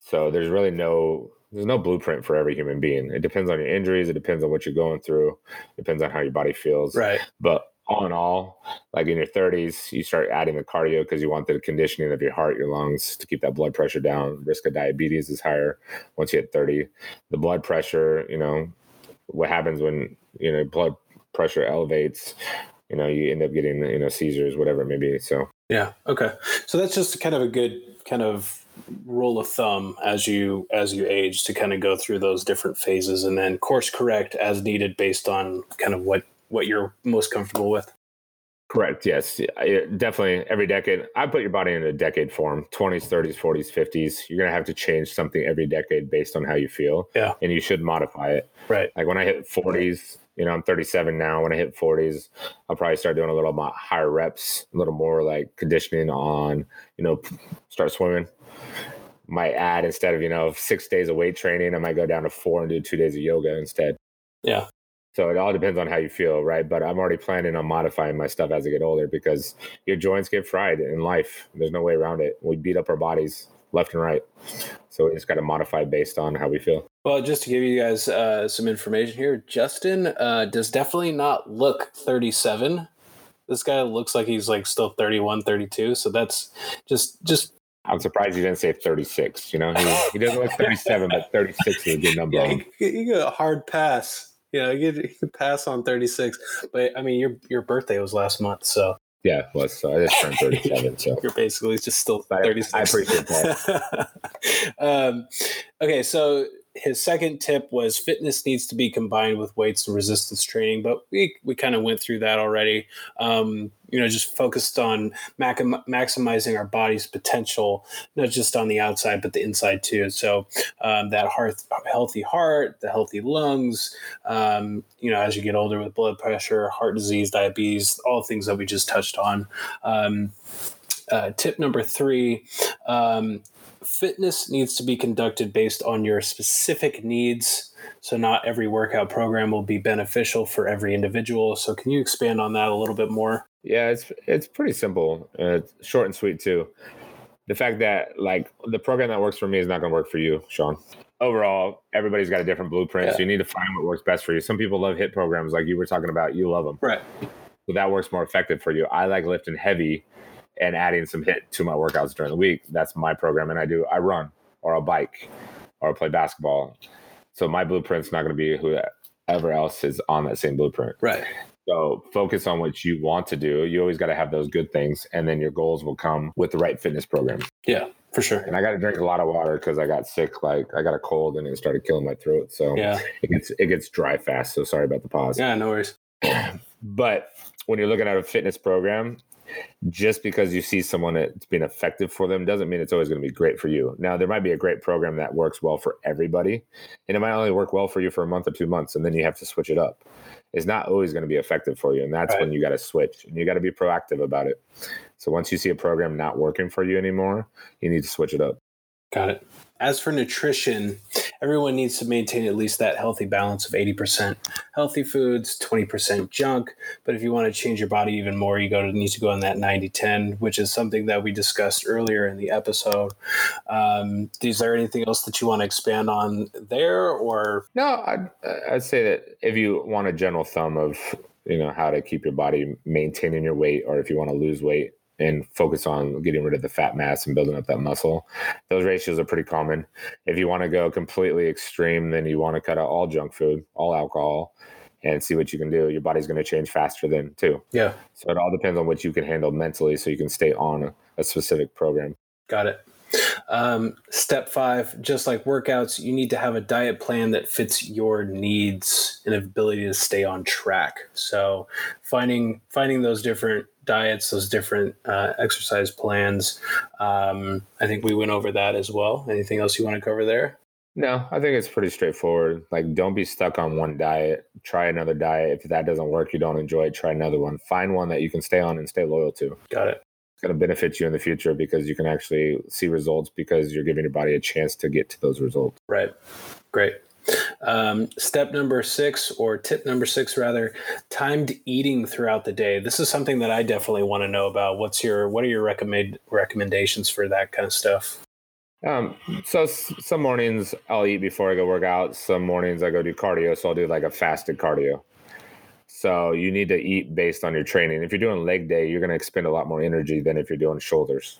So there's really no blueprint for every human being. It depends on your injuries. It depends on what you're going through. It depends on how your body feels. Right. But all in all, like in your 30s, you start adding the cardio because you want the conditioning of your heart, your lungs to keep that blood pressure down. Risk of diabetes is higher once you hit 30. The blood pressure, what happens when, blood pressure elevates, you end up getting, seizures, whatever it may be. So, yeah. Okay. So that's just kind of a good kind of rule of thumb as you age to kind of go through those different phases and then course correct as needed based on kind of what you're most comfortable with. Correct. Yes, definitely. Every decade, I put your body in a decade form, 20s, 30s, 40s, 50s. You're going to have to change something every decade based on how you feel. Yeah. And you should modify it. Right. Like when I hit 40s, I'm 37 now. When I hit 40s, I'll probably start doing a little higher reps, a little more like conditioning on, start swimming. Might add instead of, 6 days of weight training, I might go down to 4 and do 2 days of yoga instead. Yeah. So it all depends on how you feel, right? But I'm already planning on modifying my stuff as I get older because your joints get fried in life. There's no way around it. We beat up our bodies left and right. So we just got to modify based on how we feel. Well, just to give you guys some information here, Justin does definitely not look 37. This guy looks like he's like still 31, 32. So that's just... I'm surprised you didn't say 36. He doesn't look 37, but 36 is a good number. Yeah, you got a hard pass. You could pass on 36, but I mean, your birthday was last month, so. Yeah, it was. So I just turned 37, so. You're basically just still 36. I appreciate that. Okay, so his second tip was fitness needs to be combined with weights and resistance training, but we kind of went through that already. Just focused on maximizing our body's potential, not just on the outside, but the inside too. So that healthy heart, the healthy lungs, as you get older with blood pressure, heart disease, diabetes, all things that we just touched on. Tip number 3, fitness needs to be conducted based on your specific needs. So not every workout program will be beneficial for every individual. So can you expand on that a little bit more? Yeah, it's pretty simple. It's short and sweet too. The fact that like the program that works for me is not going to work for you, Sean. Overall, everybody's got a different blueprint. Yeah. So you need to find what works best for you. Some people love HIIT programs like you were talking about. You love them. Right. So that works more effective for you. I like lifting heavy and adding some HIIT to my workouts during the week. That's my program. And I run or I'll bike or I'll play basketball. So my blueprint's not going to be whoever else is on that same blueprint. Right. So focus on what you want to do. You always got to have those good things, and then your goals will come with the right fitness program. Yeah, for sure. And I got to drink a lot of water because I got sick. Like I got a cold and it started killing my throat. So yeah, it gets dry fast. So sorry about the pause. Yeah, no worries. But when you're looking at a fitness program, just because you see someone that's been effective for them doesn't mean it's always going to be great for you. Now, there might be a great program that works well for everybody, and it might only work well for you for a month or 2 months, and then you have to switch it up. It's not always going to be effective for you, and that's right. When you got to switch, and you got to be proactive about it. So once you see a program not working for you anymore, you need to switch it up. Got it. As for nutrition, everyone needs to maintain at least that healthy balance of 80% healthy foods, 20% junk. But if you want to change your body even more, you need to go on that 90-10, which is something that we discussed earlier in the episode. Is there anything else that you want to expand on there? Or no, I'd say that if you want a general thumb of, you know, how to keep your body maintaining your weight, or if you want to lose weight, and focus on getting rid of the fat mass and building up that muscle. Those ratios are pretty common. If you want to go completely extreme, then you want to cut out all junk food, all alcohol, and see what you can do. Your body's going to change faster then too. Yeah. So it all depends on what you can handle mentally so you can stay on a specific program. Got it. Step 5, just like workouts, you need to have a diet plan that fits your needs and ability to stay on track. So finding those different diets, those different exercise plans. I think we went over that as well. Anything else you want to cover there? No, I think it's pretty straightforward. Like, don't be stuck on one diet. Try another diet. If that doesn't work, you don't enjoy it, try another one. Find one that you can stay on and stay loyal to. Got it. It's going to benefit you in the future because you can actually see results because you're giving your body a chance to get to those results. Right. Great. Step number 6, or tip number 6 rather, timed eating throughout the day. This is something that I definitely want to know about. What are your recommendations for that kind of stuff? So some mornings I'll eat before I go work out. Some mornings I go do cardio. So I'll do like a fasted cardio. So you need to eat based on your training. If you're doing leg day, you're going to expend a lot more energy than if you're doing shoulders.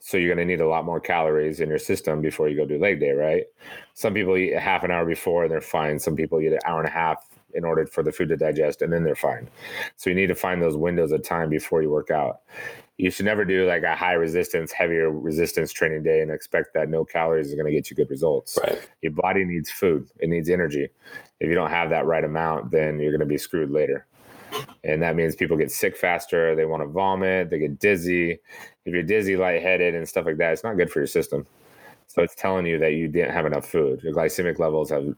So you're going to need a lot more calories in your system before you go do leg day, right? Some people eat half an hour before and they're fine. Some people eat an hour and a half in order for the food to digest and then they're fine. So you need to find those windows of time before you work out. You should never do like a high resistance, heavier resistance training day and expect that no calories are going to get you good results. Right. Your body needs food. It needs energy. If you don't have that right amount, then you're going to be screwed later. And that means people get sick faster. They want to vomit. They get dizzy. If you're dizzy, lightheaded, and stuff like that, it's not good for your system. So it's telling you that you didn't have enough food. Your glycemic levels have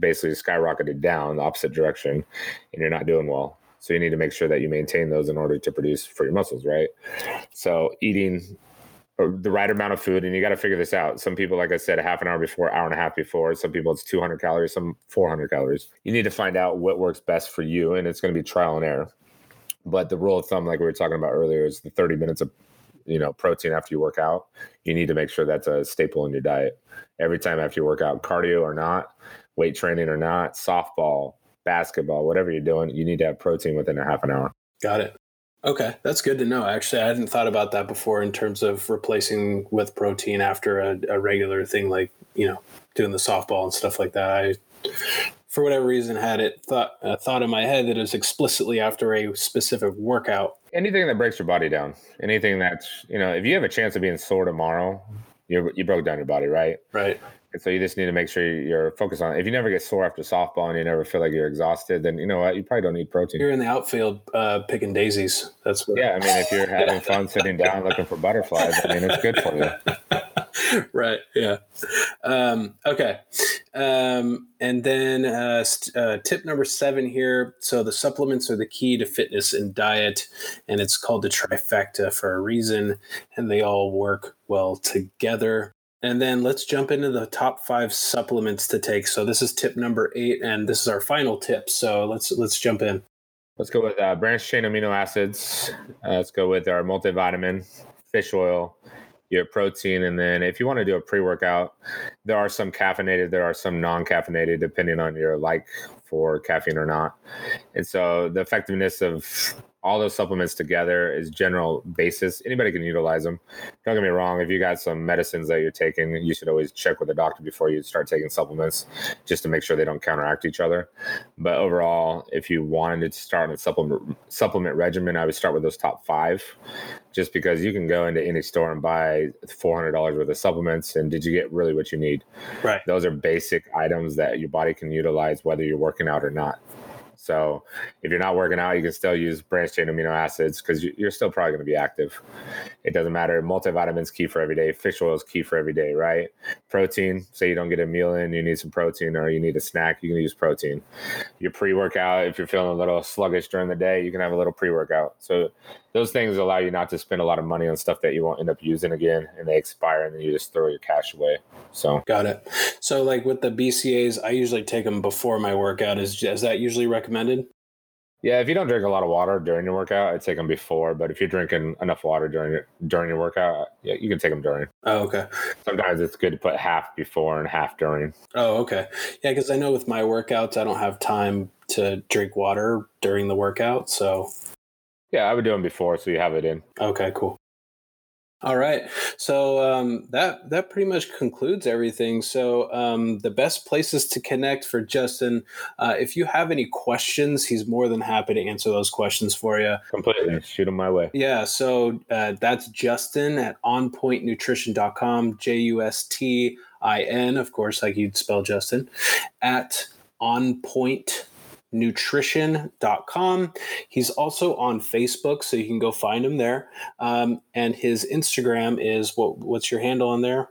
basically skyrocketed down the opposite direction, and you're not doing well. So you need to make sure that you maintain those in order to produce for your muscles, right? So eating the right amount of food, and you got to figure this out. Some people, like I said, a half an hour before, hour and a half before. Some people it's 200 calories, some 400 calories. You need to find out what works best for you, and it's going to be trial and error. But the rule of thumb, like we were talking about earlier, is the 30 minutes of protein after you work out. You need to make sure that's a staple in your diet. Every time after you work out, cardio or not, weight training or not, softball, basketball, whatever you're doing, you need to have protein within a half an hour. Got it. Okay. That's good to know. Actually, I hadn't thought about that before in terms of replacing with protein after a regular thing, like, doing the softball and stuff like that. I, for whatever reason, had it thought in my head that it was explicitly after a specific workout. Anything that breaks your body down, anything that's, if you have a chance of being sore tomorrow, you broke down your body, right? Right. And so you just need to make sure you're focused on it. If you never get sore after softball and you never feel like you're exhausted, then you know what? You probably don't need protein. You're in the outfield picking daisies. That's what. Yeah, I mean, if you're having fun sitting down looking for butterflies, I mean, it's good for you. Right, yeah. Okay. And then tip number 7 here. So the supplements are the key to fitness and diet, and it's called the trifecta for a reason, and they all work well together. And then let's jump into the top 5 supplements to take. So this is tip number 8, and this is our final tip. So let's jump in. Let's go with branched chain amino acids. Let's go with our multivitamin, fish oil, your protein. And then if you want to do a pre-workout, there are some caffeinated, there are some non-caffeinated, depending on your like for caffeine or not. And so the effectiveness of all those supplements together is general basis. Anybody can utilize them. Don't get me wrong. If you got some medicines that you're taking, you should always check with a doctor before you start taking supplements just to make sure they don't counteract each other. But overall, if you wanted to start a supplement regimen, I would start with those top 5, just because you can go into any store and buy $400 worth of supplements. And did you get really what you need? Right. Those are basic items that your body can utilize, whether you're working out or not. So if you're not working out, you can still use branched chain amino acids because you're still probably going to be active. It doesn't matter. Multivitamins key for every day. Fish oil is key for every day, right? Protein. Say you don't get a meal in, you need some protein, or you need a snack, you can use protein. Your pre-workout, if you're feeling a little sluggish during the day, you can have a little pre-workout. So those things allow you not to spend a lot of money on stuff that you won't end up using again, and they expire, and then you just throw your cash away. So got it. So like with the BCAAs, I usually take them before my workout. Is that usually recommended? Yeah, if you don't drink a lot of water during your workout, I'd take them before. But if you're drinking enough water during your workout, yeah, you can take them during. Oh, okay. Sometimes it's good to put half before and half during. Oh, okay. Yeah, because I know with my workouts, I don't have time to drink water during the workout. So yeah, I would do them before, so you have it in. Okay, cool. All right. So that pretty much concludes everything. So the best places to connect for Justin, if you have any questions, he's more than happy to answer those questions for you. Completely. Shoot them my way. Yeah. So that's Justin at onpointnutrition.com, Justin, of course, like you'd spell Justin, at onpointnutrition.com. He's also on Facebook, so you can go find him there. And his Instagram is what's your handle on there?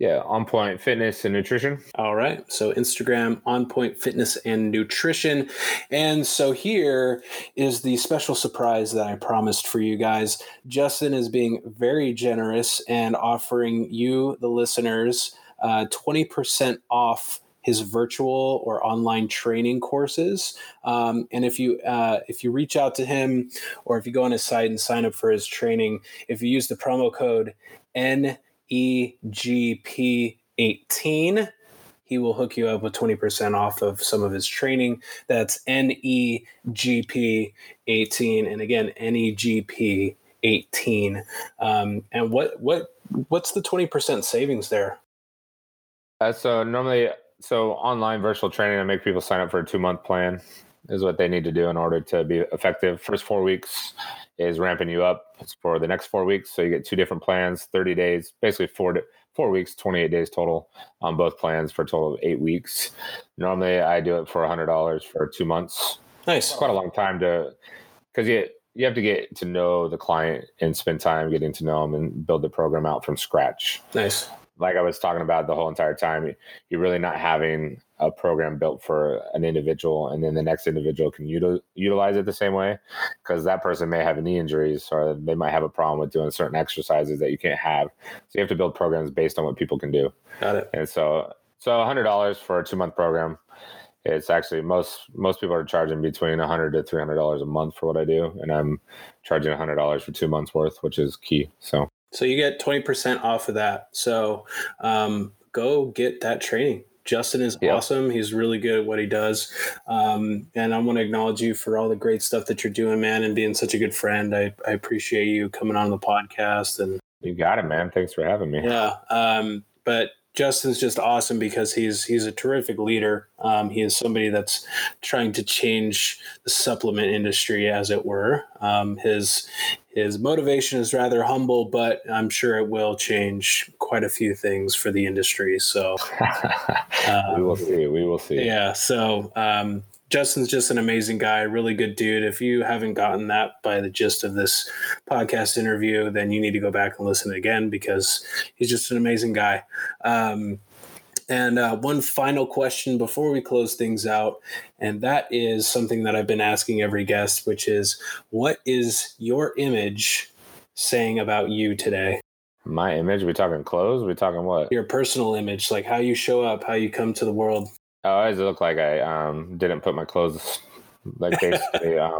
Yeah, On Point Fitness and Nutrition. All right. So Instagram, On Point Fitness and Nutrition. And so here is the special surprise that I promised for you guys. Justin is being very generous and offering you, the listeners, 20% off his virtual or online training courses. And if you reach out to him, or if you go on his site and sign up for his training, if you use the promo code NEGP18, he will hook you up with 20% off of some of his training. That's NEGP18. And again, NEGP18. And what's the 20% savings there? So online virtual training, I make people sign up for a 2-month plan is what they need to do in order to be effective. First 4 weeks is ramping you up. It's for the next 4 weeks. So you get 2 different plans, 30 days, basically 4 weeks, 28 days total on both plans for a total of 8 weeks. Normally I do it for $100 for 2 months. Nice. It's quite a long time because you have to get to know the client and spend time getting to know them and build the program out from scratch. Nice. Like I was talking about the whole entire time, you're really not having a program built for an individual, and then the next individual can utilize it the same way, because that person may have knee injuries, or they might have a problem with doing certain exercises that you can't have. So you have to build programs based on what people can do. Got it. And so $100 for a 2-month program. It's actually most people are charging between $100 to $300 a month for what I do, and I'm charging $100 for 2 months worth, which is key. So you get 20% off of that. So go get that training. Justin is awesome. He's really good at what he does. And I want to acknowledge you for all the great stuff that you're doing, man, and being such a good friend. I appreciate you coming on the podcast. And you got it, man. Thanks for having me. Yeah. But Justin's just awesome because he's a terrific leader. He is somebody that's trying to change the supplement industry, as it were. His motivation is rather humble, but I'm sure it will change quite a few things for the industry. So we will see. Yeah. So Justin's just an amazing guy, really good dude. If you haven't gotten that by the gist of this podcast interview, then you need to go back and listen again, because he's just an amazing guy. And one final question before we close things out, and that is something that I've been asking every guest, which is, what is your image saying about you today? My image? We talking clothes? We talking what? Your personal image, like how you show up, how you come to the world. I always look like I didn't put my clothes, like basically I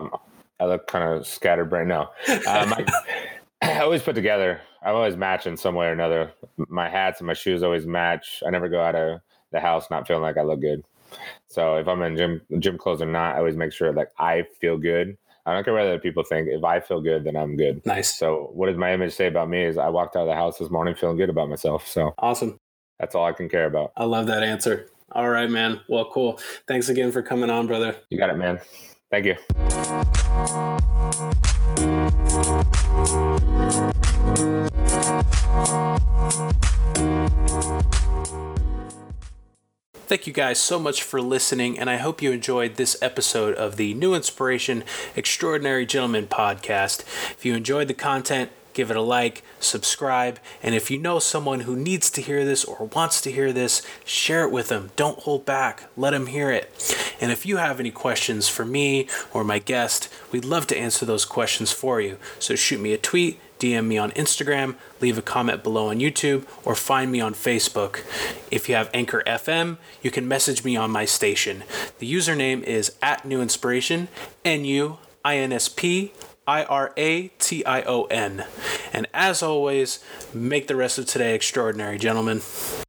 look kind of scatterbrained now. I always put together. I always match in some way or another. My hats and my shoes always match. I never go out of the house not feeling like I look good. So if I'm in gym clothes or not, I always make sure like I feel good. I don't care what other people think. If I feel good, then I'm good. Nice. So what does my image say about me is I walked out of the house this morning feeling good about myself. So awesome. That's all I can care about. I love that answer. All right, man. Well, cool. Thanks again for coming on, brother. You got it, man. Thank you. Thank you guys so much for listening, and I hope you enjoyed this episode of the New Inspiration Extraordinary Gentleman podcast. If you enjoyed the content, give it a like, subscribe, and if you know someone who needs to hear this or wants to hear this, share it with them. Don't hold back. Let them hear it. And if you have any questions for me or my guest, we'd love to answer those questions for you. So shoot me a tweet, DM me on Instagram, leave a comment below on YouTube, or find me on Facebook. If you have Anchor FM, you can message me on my station. The username is @newinspiration, NUINSPIRATION. And as always, make the rest of today extraordinary, gentlemen.